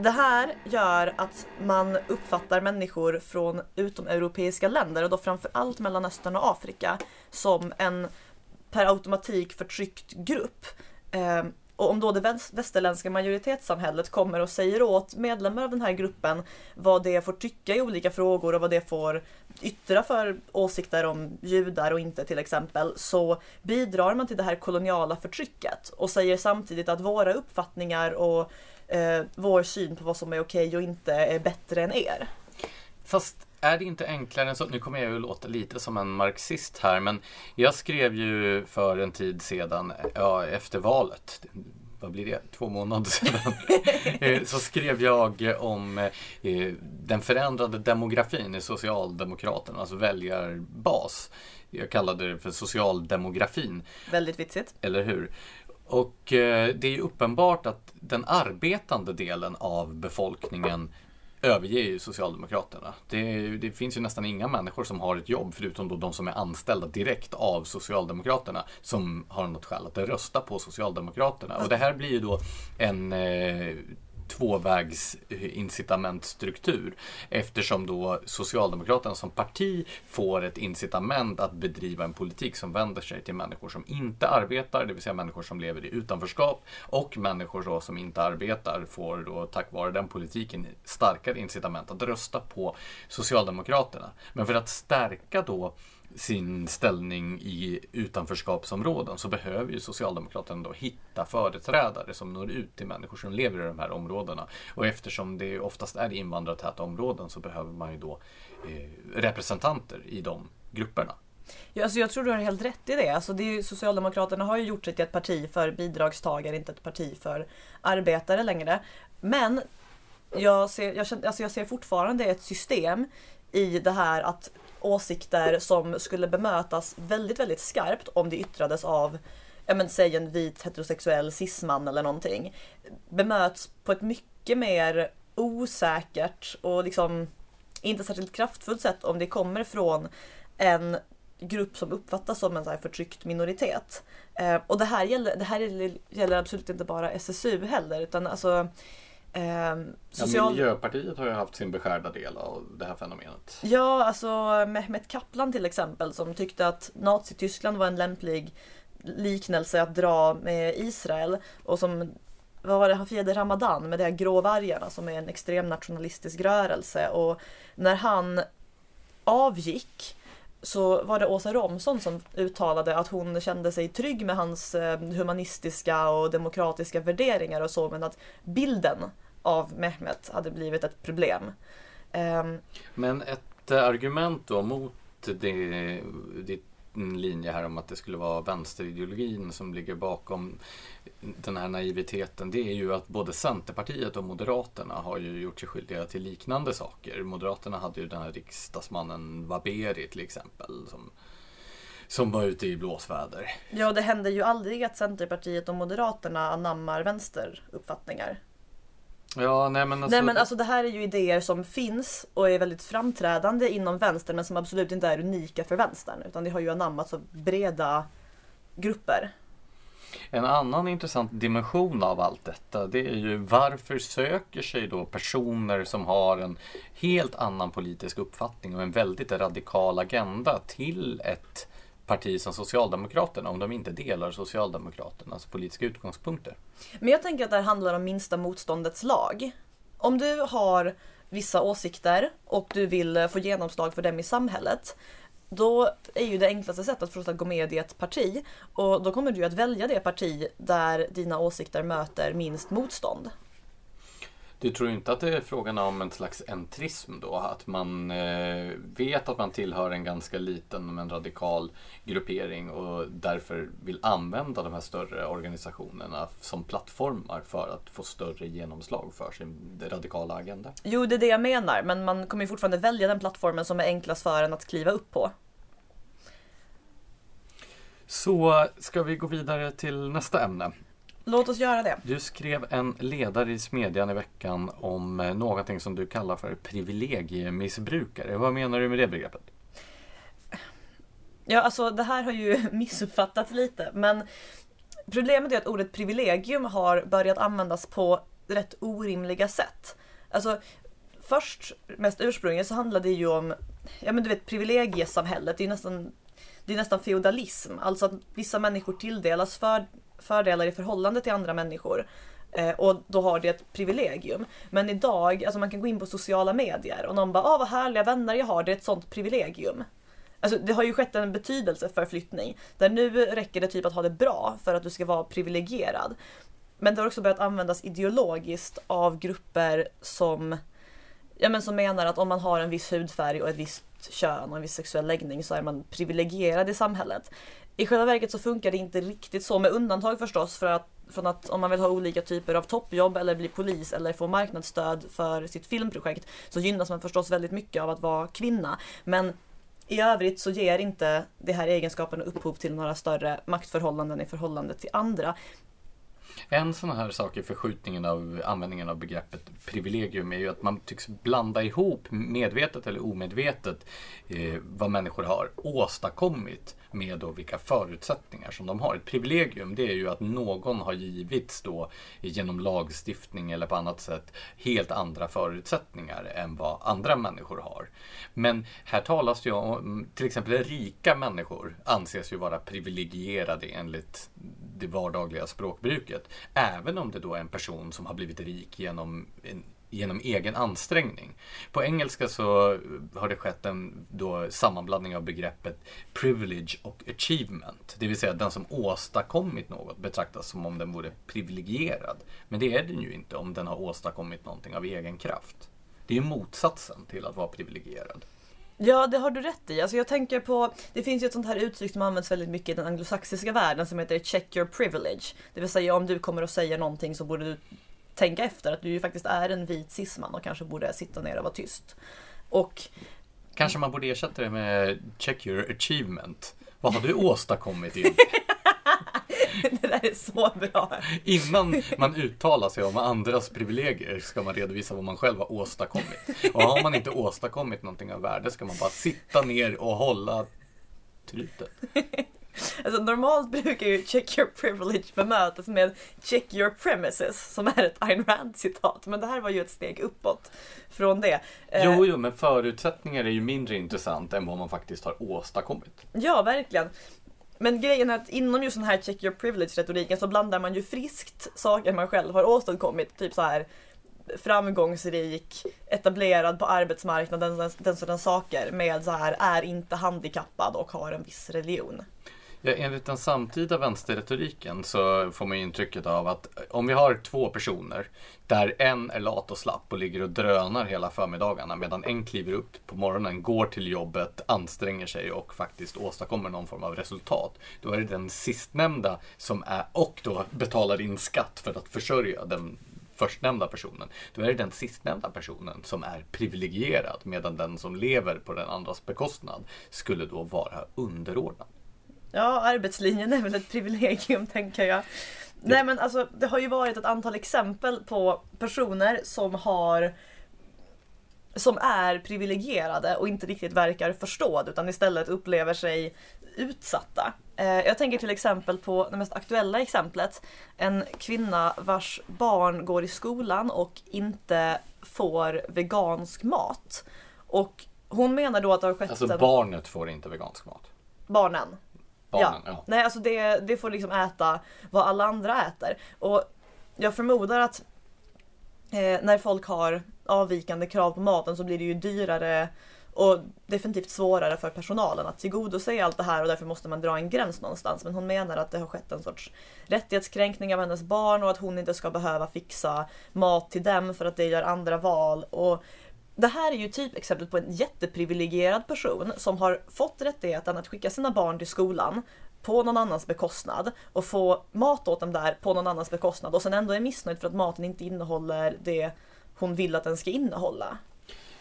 Det här gör att man uppfattar människor från utomeuropeiska länder, och då framförallt Mellanöstern och Afrika, som en per automatik förtryckt grupp. Eh, och om då det västerländska majoritetssamhället kommer och säger åt medlemmar av den här gruppen vad det får tycka i olika frågor och vad det får yttra för åsikter om judar och inte till exempel, så bidrar man till det här koloniala förtrycket och säger samtidigt att våra uppfattningar och eh, vår syn på vad som är okej och inte är bättre än er. Fast är det inte enklare än så? Nu kommer jag ju låta lite som en marxist här, men jag skrev ju för en tid sedan, ja, efter valet, vad blir det, två månader sedan, så skrev jag om den förändrade demografin i Socialdemokraterna, alltså väljarbas. Jag kallade det för socialdemografin. Väldigt vitsigt. Eller hur? Och det är ju uppenbart att den arbetande delen av befolkningen överger ju Socialdemokraterna. Det, det finns ju nästan inga människor som har ett jobb, förutom då de som är anställda direkt av Socialdemokraterna, som har något skäl att rösta på Socialdemokraterna. Och det här blir ju då en eh, tvåvägs incitamentstruktur, eftersom då Socialdemokraterna som parti får ett incitament att bedriva en politik som vänder sig till människor som inte arbetar, det vill säga människor som lever i utanförskap, och människor då som inte arbetar får då tack vare den politiken starkare incitament att rösta på Socialdemokraterna. Men för att stärka då sin ställning i utanförskapsområden så behöver ju Socialdemokraterna då hitta företrädare som når ut till människor som lever i de här områdena. Och eftersom det oftast är invandrartäta områden så behöver man ju då eh, representanter i de grupperna. Ja, alltså jag tror du har helt rätt i det. Alltså det är ju, Socialdemokraterna har ju gjort sig till ett parti för bidragstagare, inte ett parti för arbetare längre. Men jag ser, jag, alltså jag ser fortfarande ett system i det här att åsikter som skulle bemötas väldigt, väldigt skarpt om det yttrades av, ja men, säg en vit heterosexuell cisman eller någonting, bemöts på ett mycket mer osäkert och liksom inte särskilt kraftfullt sätt om det kommer från en grupp som uppfattas som en så här förtryckt minoritet. Eh, och det här, gäller, det här gäller absolut inte bara S S U heller, utan alltså eh, social... ja, Miljöpartiet har ju haft sin beskärda del av det här fenomenet. Ja, alltså Mehmet Kaplan till exempel, som tyckte att Nazityskland var en lämplig liknelse att dra med Israel, och som, vad var det, Hafid Ramadan med de här gråvargarna som är en extrem nationalistisk rörelse, och när han avgick så var det Åsa Romson som uttalade att hon kände sig trygg med hans humanistiska och demokratiska värderingar och så, men att bilden av Mehmet hade blivit ett problem. Men ett argument då mot det, ditt linje här om att det skulle vara vänsterideologin som ligger bakom den här naiviteten, det är ju att både Centerpartiet och Moderaterna har ju gjort sig skyldiga till liknande saker. Moderaterna hade ju den här riksdagsmannen Waberi till exempel som, som var ute i blåsväder. Ja, det händer ju aldrig att Centerpartiet och Moderaterna anammar vänsteruppfattningar. Ja, nej, men alltså... nej men alltså det här är ju idéer som finns och är väldigt framträdande inom vänstern, men som absolut inte är unika för vänstern, utan det har ju anammats av breda grupper. En annan intressant dimension av allt detta, det är ju varför söker sig då personer som har en helt annan politisk uppfattning och en väldigt radikal agenda till ett parti som Socialdemokraterna om de inte delar Socialdemokraternas politiska utgångspunkter. Men jag tänker att det här handlar om minsta motståndets lag. Om du har vissa åsikter och du vill få genomslag för dem i samhället, då är ju det enklaste sättet att förstås att gå med i ett parti, och då kommer du att välja det parti där dina åsikter möter minst motstånd. Du tror inte att det är frågan om en slags entrism då? Att man eh, vet att man tillhör en ganska liten men radikal gruppering och därför vill använda de här större organisationerna som plattformar för att få större genomslag för sin radikala agenda? Jo, det är det jag menar, men man kommer ju fortfarande välja den plattformen som är enklast för en att kliva upp på. Så ska vi gå vidare till nästa ämne. Låt oss göra det. Du skrev en ledare i Smedjan i veckan om någonting som du kallar för privilegiemissbrukare. Vad menar du med det begreppet? Ja, alltså det här har ju missuppfattats lite, men problemet är att ordet privilegium har börjat användas på rätt orimliga sätt. Alltså först, mest ursprungligen, så handlade det ju om, ja men du vet, privilegiesamhället, det är nästan, det är nästan feodalism, alltså att vissa människor tilldelas för fördelar i förhållande till andra människor, eh, och då har det ett privilegium. Men idag, alltså man kan gå in på sociala medier och någon bara, ah, vad härliga vänner jag har, det är ett sånt privilegium. Alltså det har ju skett en betydelse för flyttning, där nu räcker det typ att ha det bra för att du ska vara privilegierad. Men det har också börjat användas ideologiskt av grupper som, ja, men som menar att om man har en viss hudfärg och ett visst kön och en viss sexuell läggning så är man privilegierad i samhället. I själva verket så funkar det inte riktigt så, med undantag förstås för att, från att om man vill ha olika typer av toppjobb eller bli polis eller få marknadsstöd för sitt filmprojekt, så gynnas man förstås väldigt mycket av att vara kvinna. Men i övrigt så ger inte det här egenskapen upphov till några större maktförhållanden i förhållande till andra. En sån här sak i förskjutningen av användningen av begreppet privilegium är ju att man tycks blanda ihop medvetet eller omedvetet eh, vad människor har åstadkommit med då vilka förutsättningar som de har. Ett privilegium, det är ju att någon har givits då genom lagstiftning eller på annat sätt helt andra förutsättningar än vad andra människor har. Men här talas det ju om, till exempel rika människor anses ju vara privilegierade enligt det vardagliga språkbruket, även om det då är en person som har blivit rik genom en genom egen ansträngning. På engelska så har det skett en då sammanblandning av begreppet privilege och achievement. Det vill säga att den som åstadkommit något betraktas som om den vore privilegierad. Men det är den ju inte om den har åstadkommit någonting av egen kraft. Det är motsatsen till att vara privilegierad. Ja, det har du rätt i. Alltså jag tänker på, det finns ju ett sånt här uttryck som används väldigt mycket i den anglosaxiska världen som heter check your privilege. Det vill säga om du kommer att säga någonting så borde du tänka efter att du ju faktiskt är en vit cisman och kanske borde sitta ner och vara tyst. Och kanske man borde ersätta det med check your achievement. Vad har du åstadkommit? Det där är så bra. Innan man uttalar sig om andras privilegier ska man redovisa vad man själv har åstadkommit. Och har man inte åstadkommit någonting av värde ska man bara sitta ner och hålla truten. Alltså normalt brukar ju check your privilege bemötas med check your premises, som är ett Ayn Rand-citat. Men det här var ju ett steg uppåt från det. Jo, jo, men förutsättningar är ju mindre intressant än vad man faktiskt har åstadkommit. Ja, verkligen. Men grejen är att inom just den här check your privilege-retoriken så blandar man ju friskt saker man själv har åstadkommit. Typ så här framgångsrik, etablerad på arbetsmarknaden, den, den sådana saker med så här är inte handikappad och har en viss religion. Ja, enligt den samtida vänsterretoriken så får man ju intrycket av att om vi har två personer där en är lat och slapp och ligger och drönar hela förmiddagarna medan en kliver upp på morgonen, går till jobbet, anstränger sig och faktiskt åstadkommer någon form av resultat, då är det den sistnämnda som är och då betalar in skatt för att försörja den förstnämnda personen. Då är det den sistnämnda personen som är privilegierad, medan den som lever på den andras bekostnad skulle då vara underordnad. Ja, arbetslinjen är väl ett privilegium, tänker jag. Nej, men alltså, det har ju varit ett antal exempel på personer som har som är privilegierade och inte riktigt verkar förstå det, utan istället upplever sig utsatta. Jag tänker till exempel på det mest aktuella exemplet, en kvinna vars barn går i skolan och inte får vegansk mat. Och hon menar då att det har skett... Alltså en... barnet får inte vegansk mat? Barnen. Barnen, ja. Ja. Nej, alltså det, det får liksom äta vad alla andra äter. Och jag förmodar att eh, när folk har avvikande krav på maten så blir det ju dyrare och definitivt svårare för personalen att tillgodose allt det här, och därför måste man dra en gräns någonstans. Men hon menar att det har skett en sorts rättighetskränkning av hennes barn och att hon inte ska behöva fixa mat till dem för att det gör andra val. Och det här är ju typ exempel på en jätteprivilegierad person som har fått rättigheten att skicka sina barn till skolan på någon annans bekostnad och få mat åt dem där på någon annans bekostnad, och sen ändå är missnöjd för att maten inte innehåller det hon vill att den ska innehålla.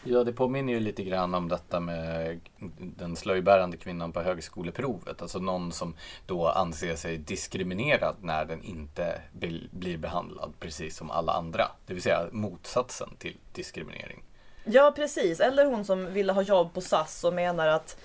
Ja, det påminner ju lite grann om detta med den slöjbärande kvinnan på högskoleprovet. Alltså någon som då anser sig diskriminerad när den inte blir behandlad precis som alla andra. Det vill säga motsatsen till diskriminering. Ja, precis. Eller hon som ville ha jobb på S A S och menar att,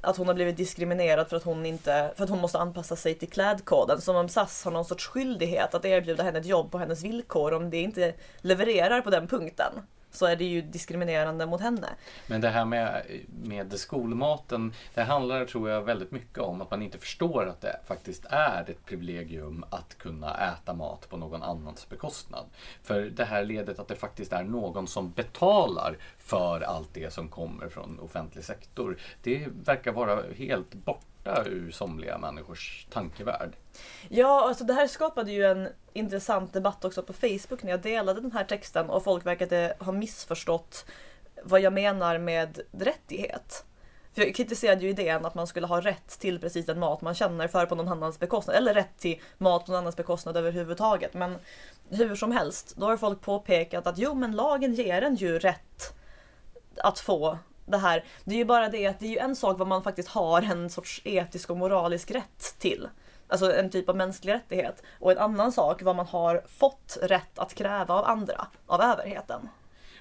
att hon har blivit diskriminerad för att hon, inte, för att hon måste anpassa sig till klädkoden. Som om S A S har någon sorts skyldighet att erbjuda henne ett jobb på hennes villkor. Om det inte levererar på den punkten så är det ju diskriminerande mot henne. Men det här med, med skolmaten, det handlar, tror jag, väldigt mycket om att man inte förstår att det faktiskt är ett privilegium att kunna äta mat på någon annans bekostnad. För det här ledet att det faktiskt är någon som betalar för allt det som kommer från offentlig sektor, det verkar vara helt borta ur somliga människors tankevärld. Ja, alltså det här skapade ju en intressant debatt också på Facebook när jag delade den här texten, och folk verkade ha missförstått vad jag menar med rättighet. För jag kritiserade ju idén att man skulle ha rätt till precis den mat man känner för på någon annans bekostnad, eller rätt till mat på någon annans bekostnad överhuvudtaget. Men hur som helst, då har folk påpekat att jo, men lagen ger en ju rätt att få det här. Det är ju bara det att det är ju en sak vad man faktiskt har en sorts etisk och moralisk rätt till. Alltså en typ av mänsklig rättighet. Och en annan sak vad man har fått rätt att kräva av andra, av överheten.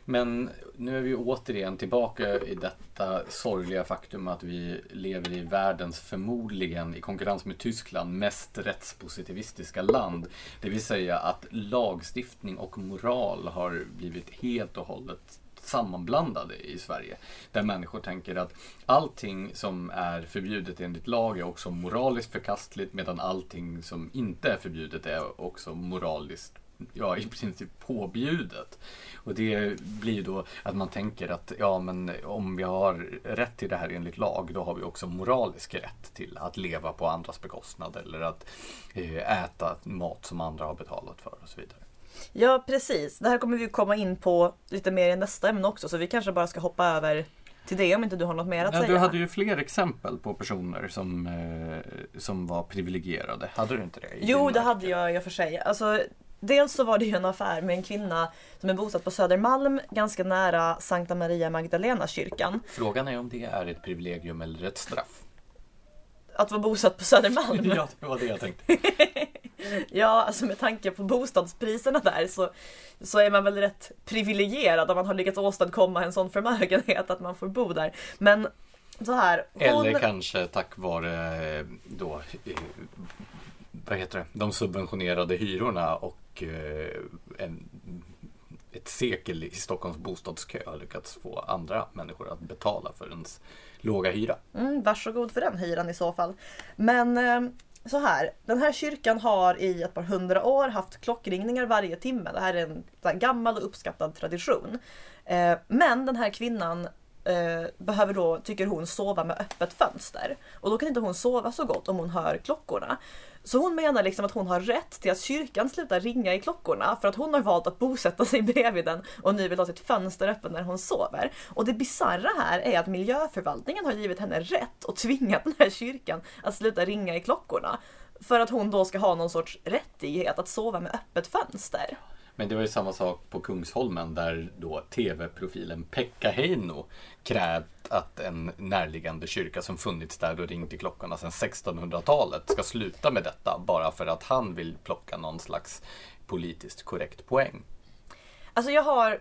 Men nu är vi återigen tillbaka i detta sorgliga faktum att vi lever i världens, förmodligen i konkurrens med Tyskland, mest rättspositivistiska land. Det vill säga att lagstiftning och moral har blivit helt och hållet sammanblandade i Sverige, där människor tänker att allting som är förbjudet enligt lag är också moraliskt förkastligt, medan allting som inte är förbjudet är också moraliskt, ja, i princip påbjudet. Och det blir då att man tänker att ja, men om vi har rätt till det här enligt lag, då har vi också moralisk rätt till att leva på andras bekostnad eller att äta mat som andra har betalat för och så vidare. Ja, precis. Det här kommer vi komma in på lite mer i nästa ämne också, så vi kanske bara ska hoppa över till det om inte du har något mer att ja, säga. Du hade ju fler exempel på personer som, eh, som var privilegierade. Hade du inte det? Jo, det hade jag i och för sig. Alltså, dels så var det ju en affär med en kvinna som är bosatt på Södermalm, ganska nära Sankta Maria Magdalena kyrkan. Frågan är om det är ett privilegium eller ett straff. att vara bosatt på Södermalm. Ja, det var det jag tänkte. Ja, alltså med tanke på bostadspriserna där så, så är man väl rätt privilegierad om man har lyckats åstadkomma en sån förmögenhet att man får bo där. Men så här... Hon... Eller kanske tack vare då, vad heter det, de subventionerade hyrorna och en... ett sekel i Stockholms bostadskö har lyckats få andra människor att betala för ens låga hyra. Mm, varsågod för den hyran i så fall. Men så här, den här kyrkan har i ett par hundra år haft klockringningar varje timme. Det här är en här gammal och uppskattad tradition. Men den här kvinnan behöver då, tycker hon, sova med öppet fönster. Och då kan inte hon sova så gott om hon hör klockorna. Så hon menar liksom att hon har rätt till att kyrkan slutar ringa i klockorna för att hon har valt att bosätta sig bredvid den och nu vill ha sitt fönster öppet när hon sover. Och det bizarra här är att miljöförvaltningen har givit henne rätt och tvingat den här kyrkan att sluta ringa i klockorna för att hon då ska ha någon sorts rättighet att sova med öppet fönster. Men det var ju samma sak på Kungsholmen där då tv-profilen Pekka Heino krävt att en närliggande kyrka som funnits där och ringt i klockorna sedan sextonhundratalet ska sluta med detta bara för att han vill plocka någon slags politiskt korrekt poäng. Alltså jag har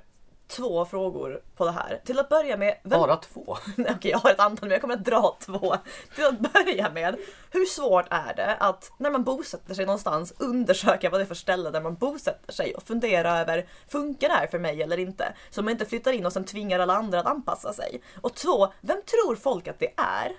två frågor på det här. Till att börja med... Vem... Bara två? Nej, okej, jag har ett antal men jag kommer att dra två. Till att börja med, hur svårt är det att när man bosätter sig någonstans undersöka vad det är för ställe där man bosätter sig och fundera över, funkar det här för mig eller inte? Så man inte flyttar in och sen tvingar alla andra att anpassa sig. Och två, vem tror folk att det är?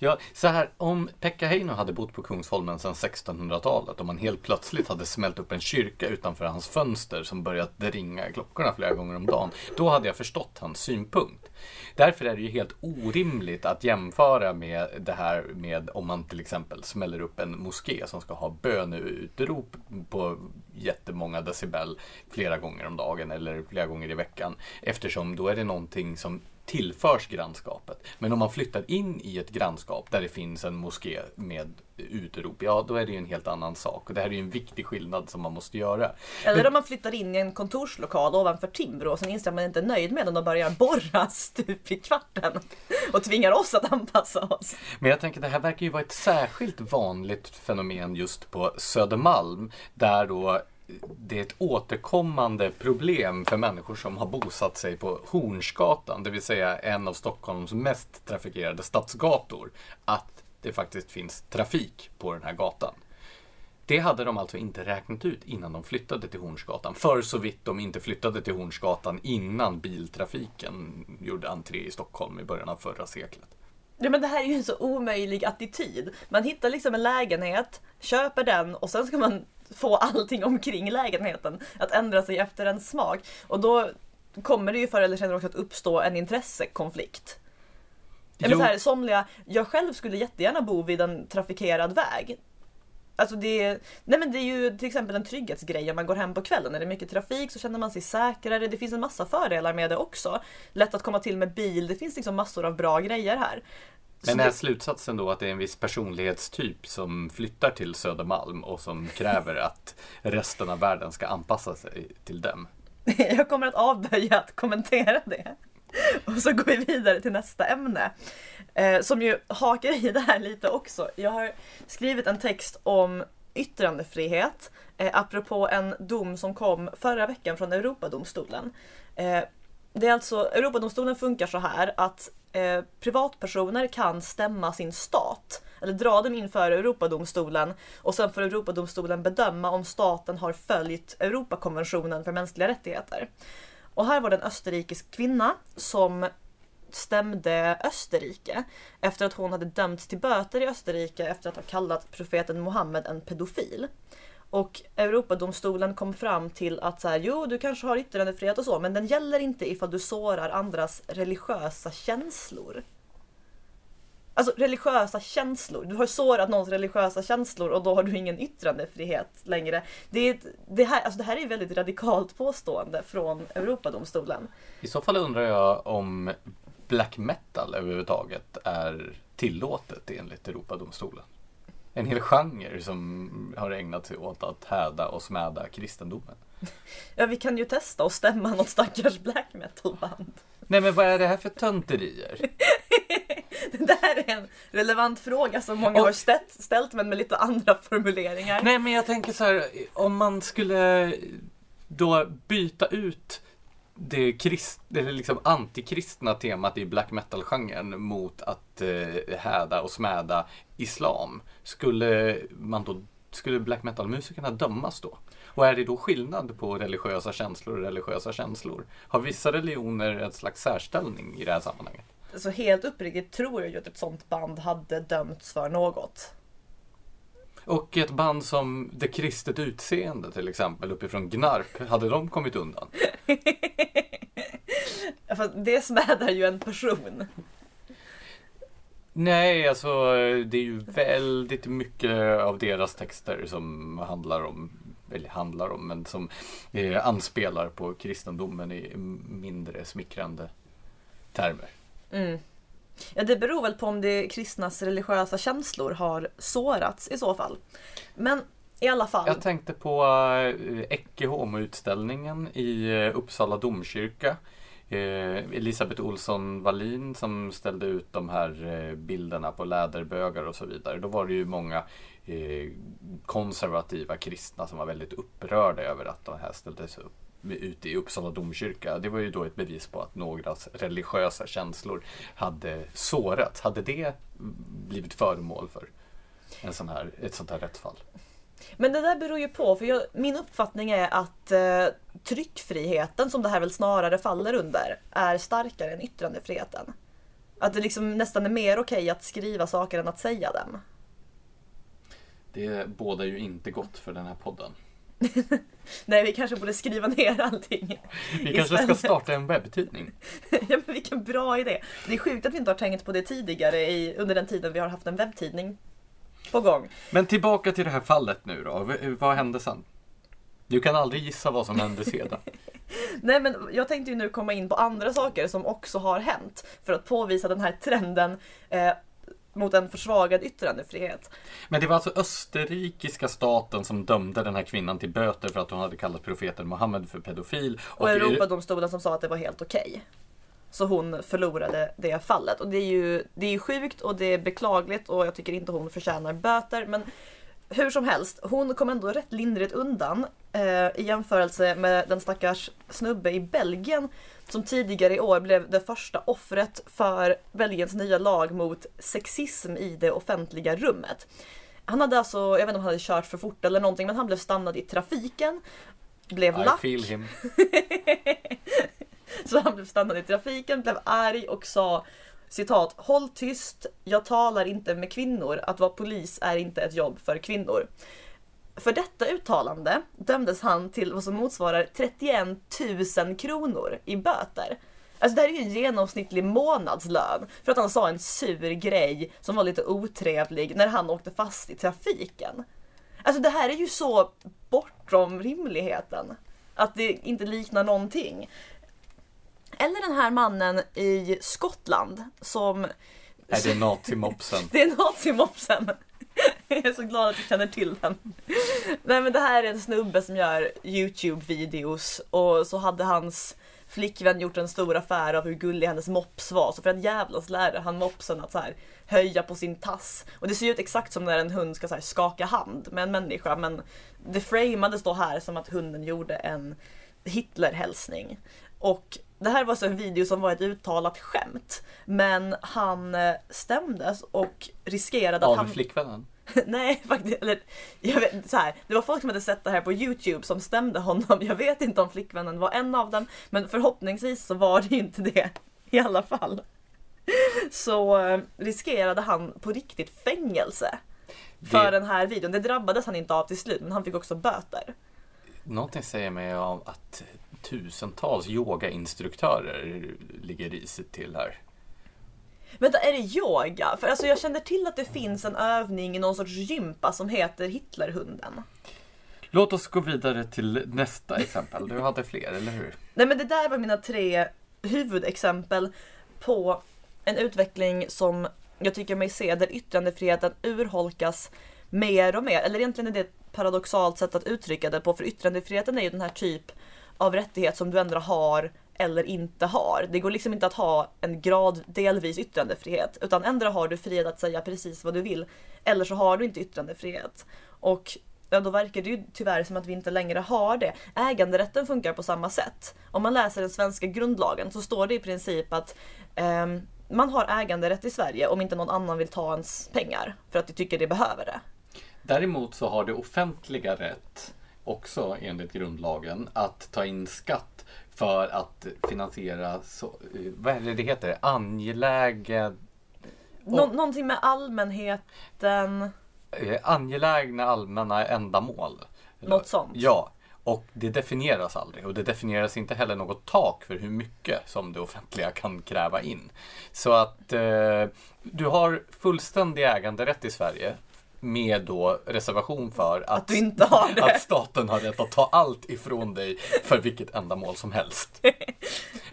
Ja, så här, om Pekka Heino hade bott på Kungsholmen sedan sextonhundratalet och man helt plötsligt hade smält upp en kyrka utanför hans fönster som börjat ringa klockorna flera gånger om dagen, då hade jag förstått hans synpunkt. Därför är det ju helt orimligt att jämföra med det här med om man till exempel smäller upp en moské som ska ha böneutrop på jättemånga decibel flera gånger om dagen eller flera gånger i veckan, eftersom då är det någonting som tillförs grannskapet. Men om man flyttar in i ett grannskap där det finns en moské med utrop, ja då är det ju en helt annan sak. Och det här är ju en viktig skillnad som man måste göra. Eller om man flyttar in i en kontorslokal ovanför Timbro och sen inser man inte är nöjd med den och börjar borra stup i kvarten och tvingar oss att anpassa oss. Men jag tänker att det här verkar ju vara ett särskilt vanligt fenomen just på Södermalm där då det är ett återkommande problem för människor som har bosatt sig på Hornsgatan, det vill säga en av Stockholms mest trafikerade stadsgator, att det faktiskt finns trafik på den här gatan. Det hade de alltså inte räknat ut innan de flyttade till Hornsgatan, för så vitt de inte flyttade till Hornsgatan innan biltrafiken gjorde entré i Stockholm i början av förra seklet. Ja, men det här är ju en så omöjlig attityd. Man hittar liksom en lägenhet, köper den och sen ska man få allting omkring lägenheten att ändra sig efter en smak. Och då kommer det ju förr eller senare också att uppstå en intressekonflikt. Eller så här, somliga, jag själv skulle jättegärna bo vid en trafikerad väg. Alltså det, nej men det är ju till exempel en trygghetsgrej om man går hem på kvällen. När det är mycket trafik så känner man sig säkrare. Det finns en massa fördelar med det också. Lätt att komma till med bil. Det finns liksom massor av bra grejer här. Men är slutsatsen då att det är en viss personlighetstyp som flyttar till Södermalm och som kräver att resten av världen ska anpassa sig till dem? Jag kommer att avböja att kommentera det. Och så går vi vidare till nästa ämne. Eh, som ju hakar i det här lite också. Jag har skrivit en text om yttrandefrihet. Eh, apropå en dom som kom förra veckan från Europadomstolen. Eh, det är alltså, Europadomstolen funkar så här att Eh, privatpersoner kan stämma sin stat eller dra dem inför Europadomstolen och sen får Europadomstolen bedöma om staten har följt Europakonventionen för mänskliga rättigheter. Och här var det en österrikisk kvinna som stämde Österrike efter att hon hade dömts till böter i Österrike efter att ha kallat profeten Mohammed en pedofil. Och Europadomstolen kom fram till att så här, jo, du kanske har yttrandefrihet och så, men den gäller inte ifall du sårar andras religiösa känslor. Alltså religiösa känslor. Du har sårat någons religiösa känslor och då har du ingen yttrandefrihet längre. Det, är, det, här, alltså det här är ett väldigt radikalt påstående från Europadomstolen. I så fall undrar jag om black metal överhuvudtaget är tillåtet enligt Europadomstolen. En hel genre som har ägnat sig åt att häda och smäda kristendomen. Ja, vi kan ju testa och stämma något stackars black metal-band. Nej, men vad är det här för tönterier? Det här är en relevant fråga som många och, har ställt, ställt men med lite andra formuleringar. Nej, men jag tänker så här, om man skulle då byta ut det krist, eller liksom antikristna temat i black metal-genren mot att eh, häda och smäda islam, skulle man då, skulle black metal-musikerna dömas då? Och är det då skillnad på religiösa känslor och religiösa känslor? Har vissa religioner ett slags särställning i det här sammanhanget? Så helt uppriktigt tror jag ju att ett sånt band hade dömts för något. Och ett band som Det kristet utseende till exempel uppifrån Gnarp, hade de kommit undan? För det smädar ju en person. Nej, alltså det är ju väldigt mycket av deras texter som handlar om, eller handlar om, men som eh, anspelar på kristendomen i mindre smickrande termer. Mm. Ja, det beror väl på om det kristnas religiösa känslor har sårats i så fall. Men i alla fall... Jag tänkte på Ecce Homo-utställningen i Uppsala domkyrka. Elisabeth Olsson Wallin som ställde ut de här bilderna på läderbögar och så vidare. Då var det ju många konservativa kristna som var väldigt upprörda över att de här ställdes upp ute i Uppsala domkyrka. Det var ju då ett bevis på att några religiösa känslor hade sårats. Hade det blivit föremål för en sån här, ett sånt här rättsfall? Men det där beror ju på, för jag, min uppfattning är att eh, tryckfriheten, som det här väl snarare faller under, är starkare än yttrandefriheten. Att det liksom nästan är mer okej att skriva saker än att säga dem. Det bådar ju inte gott för den här podden. Nej, vi kanske borde skriva ner allting. Vi kanske istället ska starta en webbtidning. Ja, men vilken bra idé. Det är sjukt att vi inte har tänkt på det tidigare i, under den tiden vi har haft en webbtidning på gång. Men tillbaka till det här fallet nu då. Vad hände sen? Du kan aldrig gissa vad som hände sedan. Nej, men jag tänkte ju nu komma in på andra saker som också har hänt för att påvisa den här trenden eh, mot en försvagad yttrandefrihet. Men det var alltså österrikiska staten som dömde den här kvinnan till böter för att hon hade kallat profeten Mohammed för pedofil. Och, och Europadomstolen som sa att det var helt okej. Okay. Så hon förlorade det fallet. Och det är ju det är sjukt och det är beklagligt och jag tycker inte hon förtjänar böter. Men hur som helst, hon kom ändå rätt lindrigt undan eh, i jämförelse med den stackars snubbe i Belgien som tidigare i år blev det första offret för Belgiens nya lag mot sexism i det offentliga rummet. Han hade alltså, jag vet inte om han hade kört för fort eller någonting, men han blev stannad i trafiken, blev I lack. Feel him. Så han blev stannad i trafiken, blev arg och sa, citat, håll tyst, jag talar inte med kvinnor, att vara polis är inte ett jobb för kvinnor. För detta uttalande dömdes han till vad som motsvarar trettioen tusen kronor i böter. Alltså det här är ju en genomsnittlig månadslön för att han sa en sur grej som var lite otrevlig när han åkte fast i trafiken. Alltså det här är ju så bortom rimligheten att det inte liknar någonting. Eller den här mannen i Skottland som... Är det nazimopsen? Det är nazimopsen. Jag är så glad att du känner till den. Nej, men det här är en snubbe som gör YouTube-videos. Och så hade hans flickvän gjort en stor affär av hur gullig hennes mops var. Så för att jävlas lärde han mopsen att så här höja på sin tass. Och det ser ju ut exakt som när en hund ska så här skaka hand med en människa. Men det framades då här som att hunden gjorde en Hitlerhälsning. Och det här var så en video som var ett uttalat skämt. Men han stämdes och riskerade att han... Av flickvännen? Nej, faktiskt. Eller, jag vet, så här, det var folk som hade sett det här på YouTube som stämde honom. Jag vet inte om flickvännen var en av dem. Men förhoppningsvis så var det inte det i alla fall. Så riskerade han på riktigt fängelse för det... den här videon. Det drabbades han inte av till slut, men han fick också böter. Någonting säger mig om att tusentals yogainstruktörer ligger risigt till här. Vänta, är det yoga? För alltså jag känner till att det finns en övning i någon sorts gympa som heter Hitlerhunden. Låt oss gå vidare till nästa exempel. Du hade fler, eller hur? Nej, men det där var mina tre huvudexempel på en utveckling som jag tycker mig se där yttrandefriheten urholkas mer och mer. Eller egentligen är det ett paradoxalt sätt att uttrycka det på, för yttrandefriheten är ju den här typ av rättighet som du ändå har eller inte har. Det går liksom inte att ha en grad delvis yttrandefrihet, utan ändå har du frihet att säga precis vad du vill, eller så har du inte yttrandefrihet. Och ja, då verkar det ju tyvärr som att vi inte längre har det. Äganderätten funkar på samma sätt. Om man läser den svenska grundlagen så står det i princip att eh, man har äganderätt i Sverige om inte någon annan vill ta ens pengar för att de tycker de behöver det. Däremot så har det offentliga rätt också enligt grundlagen att ta in skatt för att finansiera så, vad är det, det heter? Angelägen... Nå- och... Någonting med allmänheten... angelägna allmänna ändamål. Något sånt. Ja, och det definieras aldrig. Och det definieras inte heller något tak för hur mycket som det offentliga kan kräva in. Så att eh, du har fullständig äganderätt i Sverige med då reservation för att, att, du inte har det. Att staten har rätt att ta allt ifrån dig för vilket ändamål som helst.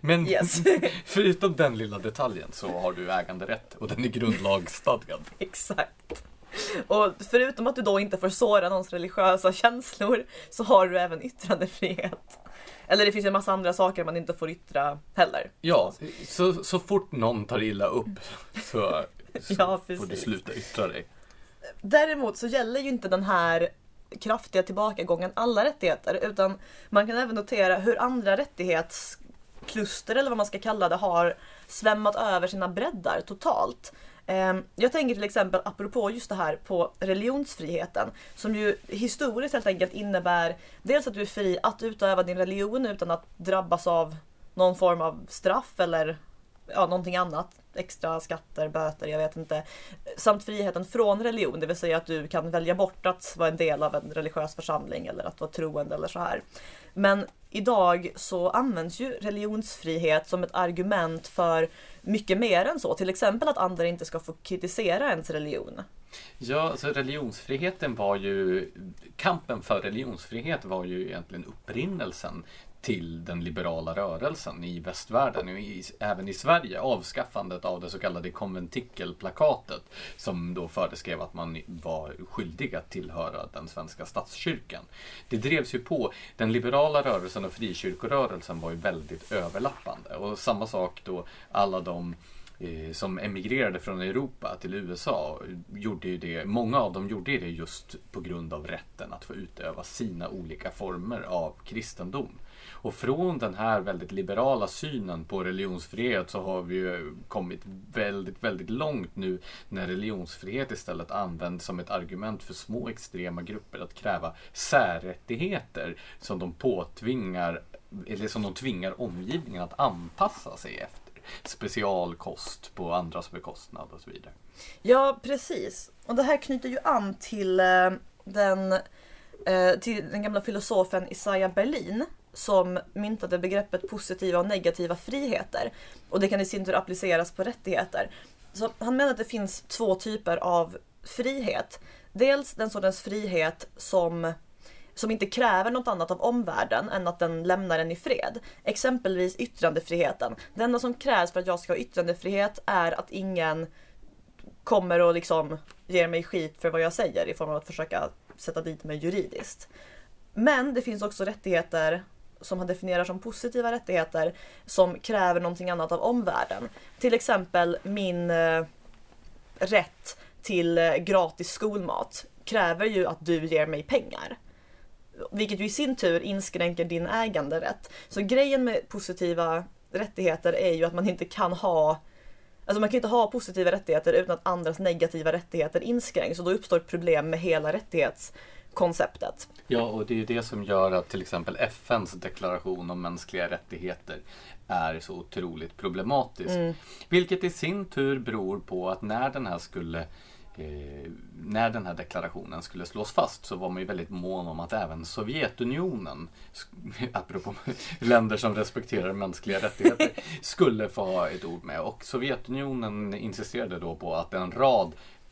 Men yes. Förutom den lilla detaljen så har du äganderätt och den är grundlagsstadgad. Exakt. Och förutom att du då inte får såra någons religiösa känslor så har du även yttrandefrihet. Eller det finns ju en massa andra saker man inte får yttra heller. Ja, så, så fort någon tar illa upp så, så ja, får du sluta yttra dig. Däremot så gäller ju inte den här kraftiga tillbakagången alla rättigheter, utan man kan även notera hur andra rättighetskluster, eller vad man ska kalla det, har svämmat över sina breddar totalt. Jag tänker till exempel, apropå just det här, på religionsfriheten, som ju historiskt helt enkelt innebär dels att du är fri att utöva din religion utan att drabbas av någon form av straff eller ja, någonting annat, extra skatter, böter, jag vet inte, samt friheten från religion, det vill säga att du kan välja bort att vara en del av en religiös församling eller att vara troende eller så här. Men idag så används ju religionsfrihet som ett argument för mycket mer än så. Till exempel att andra inte ska få kritisera ens religion. Ja, alltså religionsfriheten var ju... Kampen för religionsfrihet var ju egentligen upprinnelsen till den liberala rörelsen i västvärlden och i, även i Sverige. Avskaffandet av det så kallade konventikelplakatet som då föreskrev att man var skyldig att tillhöra den svenska statskyrkan. Det drevs ju på. Den liberala rörelsen och frikyrkorörelsen var ju väldigt överlappande. Och samma sak då alla de eh, som emigrerade från Europa till U S A gjorde ju det. Många av dem gjorde det just på grund av rätten att få utöva sina olika former av kristendom. Och från den här väldigt liberala synen på religionsfrihet så har vi ju kommit väldigt, väldigt långt nu när religionsfrihet istället används som ett argument för små extrema grupper att kräva särrättigheter som de påtvingar, eller som de tvingar omgivningen att anpassa sig efter. Specialkost på andras bekostnad och så vidare. Ja, precis. Och det här knyter ju an till den, till den gamla filosofen Isaiah Berlin, som myntade begreppet positiva och negativa friheter. Och det kan i sin tur appliceras på rättigheter. Så han menar att det finns två typer av frihet. Dels den sortens frihet som, som inte kräver något annat av omvärlden än att den lämnar en i fred. Exempelvis yttrandefriheten. Det enda som krävs för att jag ska ha yttrandefrihet är att ingen kommer och liksom ger mig skit för vad jag säger i form av att försöka sätta dit mig juridiskt. Men det finns också rättigheter som han definierar som positiva rättigheter som kräver någonting annat av omvärlden. Till exempel min eh, rätt till eh, gratis skolmat kräver ju att du ger mig pengar. Vilket ju i sin tur inskränker din äganderätt. Så grejen med positiva rättigheter är ju att man inte kan ha alltså man kan inte ha positiva rättigheter utan att andras negativa rättigheter inskränks. Och då uppstår ett problem med hela rättighets konceptet. Ja, och det är ju det som gör att till exempel F N:s deklaration om mänskliga rättigheter är så otroligt problematisk. Mm. Vilket i sin tur beror på att när den här skulle eh, när den här deklarationen skulle slås fast så var man ju väldigt mån om att även Sovjetunionen, apropå länder som respekterar mänskliga rättigheter, skulle få ha ett ord med. Och Sovjetunionen insisterade då på att en rad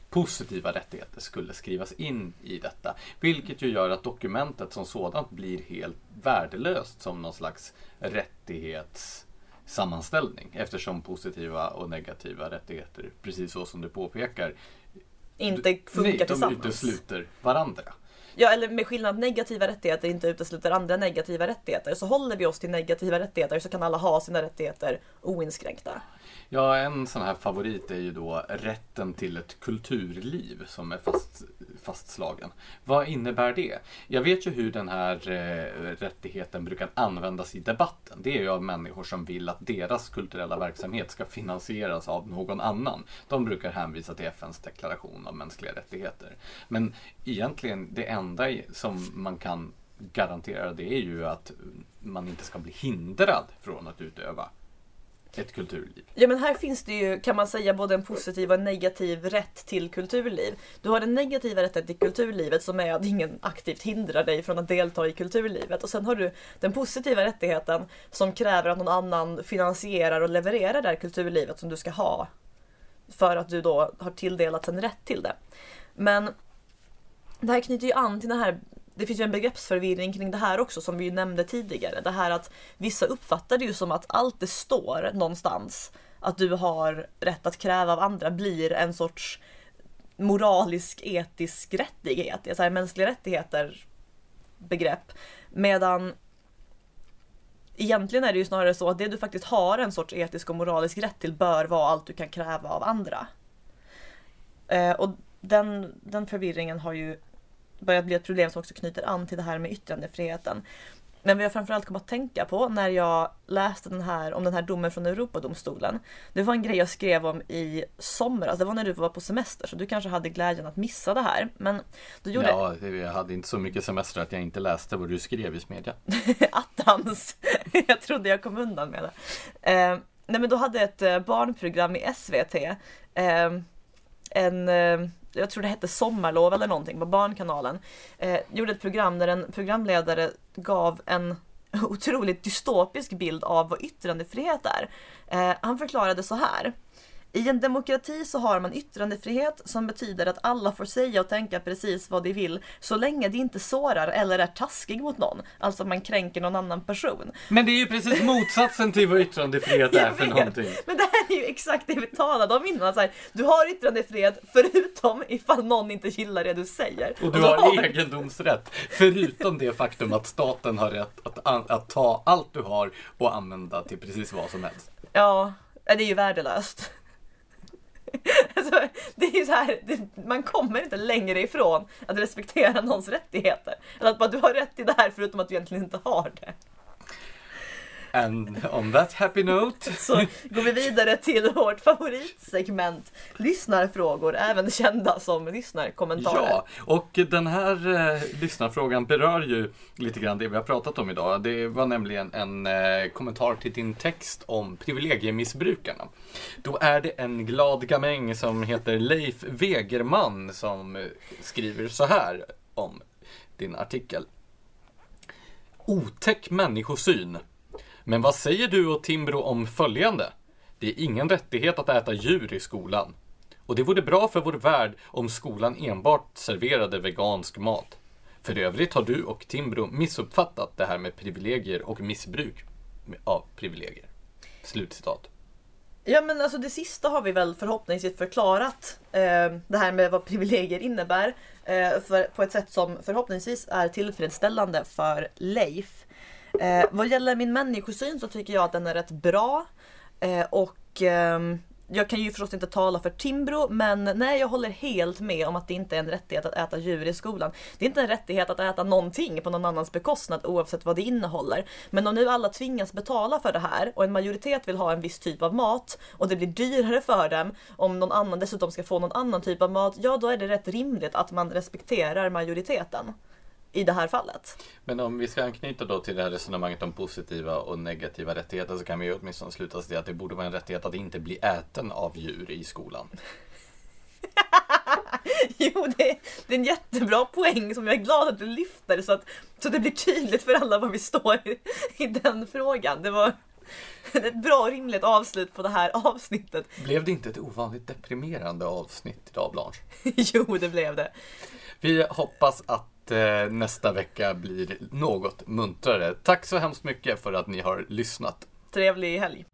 positiva rättigheter skulle skrivas in i detta. Vilket ju gör att dokumentet som sådant blir helt värdelöst som någon slags rättighetssammanställning. Eftersom positiva och negativa rättigheter, precis så som du påpekar, inte funkar du, nej, de tillsammans. De utesluter varandra. ja, eller med skillnad negativa rättigheter inte utesluter andra negativa rättigheter, så håller vi oss till negativa rättigheter så kan alla ha sina rättigheter oinskränkta. Ja, en sån här favorit är ju då rätten till ett kulturliv som är fast, fastslagen. Vad innebär det? Jag vet ju hur den här eh, rättigheten brukar användas i debatten. Det är ju av människor som vill att deras kulturella verksamhet ska finansieras av någon annan. De brukar hänvisa till F N:s deklaration om mänskliga rättigheter. Men egentligen det enda som man kan garantera det är ju att man inte ska bli hindrad från att utöva ett kulturliv. Ja, men här finns det ju, kan man säga, både en positiv och en negativ rätt till kulturliv. Du har den negativa rätten till kulturlivet som är att ingen aktivt hindrar dig från att delta i kulturlivet. Och sen har du den positiva rättigheten som kräver att någon annan finansierar och levererar det här kulturlivet som du ska ha för att du då har tilldelat en rätt till det. Men det här knyter ju an till det här. Det finns ju en begreppsförvirring kring det här också som vi ju nämnde tidigare. Det här att vissa uppfattar det ju som att allt det står någonstans att du har rätt att kräva av andra blir en sorts moralisk, etisk rättighet. Det är så här mänskliga rättigheter begrepp. Medan egentligen är det ju snarare så att det du faktiskt har en sorts etisk och moralisk rätt till bör vara allt du kan kräva av andra. Och den, den förvirringen har ju börjat bli ett problem som också knyter an till det här med yttrandefriheten. Men vad jag framförallt kom att tänka på när jag läste den här, om den här domen från Europadomstolen. Det var en grej jag skrev om i somras. Det var när du var på semester så du kanske hade glädjen att missa det här. Men du gjorde... Ja, jag hade inte så mycket semester att jag inte läste vad du skrev i media. Attans! Jag trodde jag kom undan med det. Eh, nej men då hade ett barnprogram i S V T eh, en... Eh, jag tror det hette Sommarlov eller någonting på Barnkanalen, eh, gjorde ett program där en programledare gav en otroligt dystopisk bild av vad yttrandefrihet är. Eh, han förklarade så här: i en demokrati så har man yttrandefrihet som betyder att alla får säga och tänka precis vad de vill så länge de inte sårar eller är taskig mot någon. Alltså att man kränker någon annan person. Men det är ju precis motsatsen till vad yttrandefrihet är för någonting. Men det här är ju exakt det vi talade om innan. Så här, du har yttrandefrihet förutom ifall någon inte gillar det du säger. Och du har, har egendomsrätt förutom det faktum att staten har rätt att, an- att ta allt du har och använda till precis vad som helst. Ja, det är ju värdelöst. Alltså, det är ju så här, det, man kommer inte längre ifrån att respektera någons rättigheter. Eller att bara, du har rätt till det här förutom att du egentligen inte har det. And on that happy note så går vi vidare till vårt favoritsegment, lyssnarfrågor, även kända som lyssnarkommentarer. Ja, och den här eh, lyssnarfrågan berör ju lite grann det vi har pratat om idag. Det var nämligen en eh, kommentar till din text om privilegiemissbrukarna. Då är det en glad gamäng som heter Leif Wegerman som eh, skriver så här om din artikel: otäck människosyn. Men vad säger du och Timbro om följande? Det är ingen rättighet att äta djur i skolan. Och det vore bra för vår värld om skolan enbart serverade vegansk mat. För övrigt har du och Timbro missuppfattat det här med privilegier och missbruk av privilegier. Slutcitat. Ja, men alltså det sista har vi väl förhoppningsvis förklarat, eh, det här med vad privilegier innebär, eh, för, på ett sätt som förhoppningsvis är tillfredsställande för Leif. Eh, vad gäller min människosyn så tycker jag att den är rätt bra, eh, och eh, jag kan ju förstås inte tala för Timbro, men nej, jag håller helt med om att det inte är en rättighet att äta djur i skolan. Det är inte en rättighet att äta någonting på någon annans bekostnad oavsett vad det innehåller. Men om nu alla tvingas betala för det här och en majoritet vill ha en viss typ av mat och det blir dyrare för dem om någon annan dessutom ska få någon annan typ av mat, ja då är det rätt rimligt att man respekterar majoriteten i det här fallet. Men om vi ska anknyta då till det här resonemanget om positiva och negativa rättigheter så kan vi ju åtminstone sluta sig till att det borde vara en rättighet att inte bli äten av djur i skolan. Jo, det är, det är en jättebra poäng som jag är glad att du lyfter så att, så att det blir tydligt för alla var vi står i, i den frågan. Det var ett bra och rimligt avslut på det här avsnittet. Blev det inte ett ovanligt deprimerande avsnitt idag, Blanche? Jo, det blev det. Vi hoppas att nästa vecka blir något muntrare. Tack så hemskt mycket för att ni har lyssnat. Trevlig helg.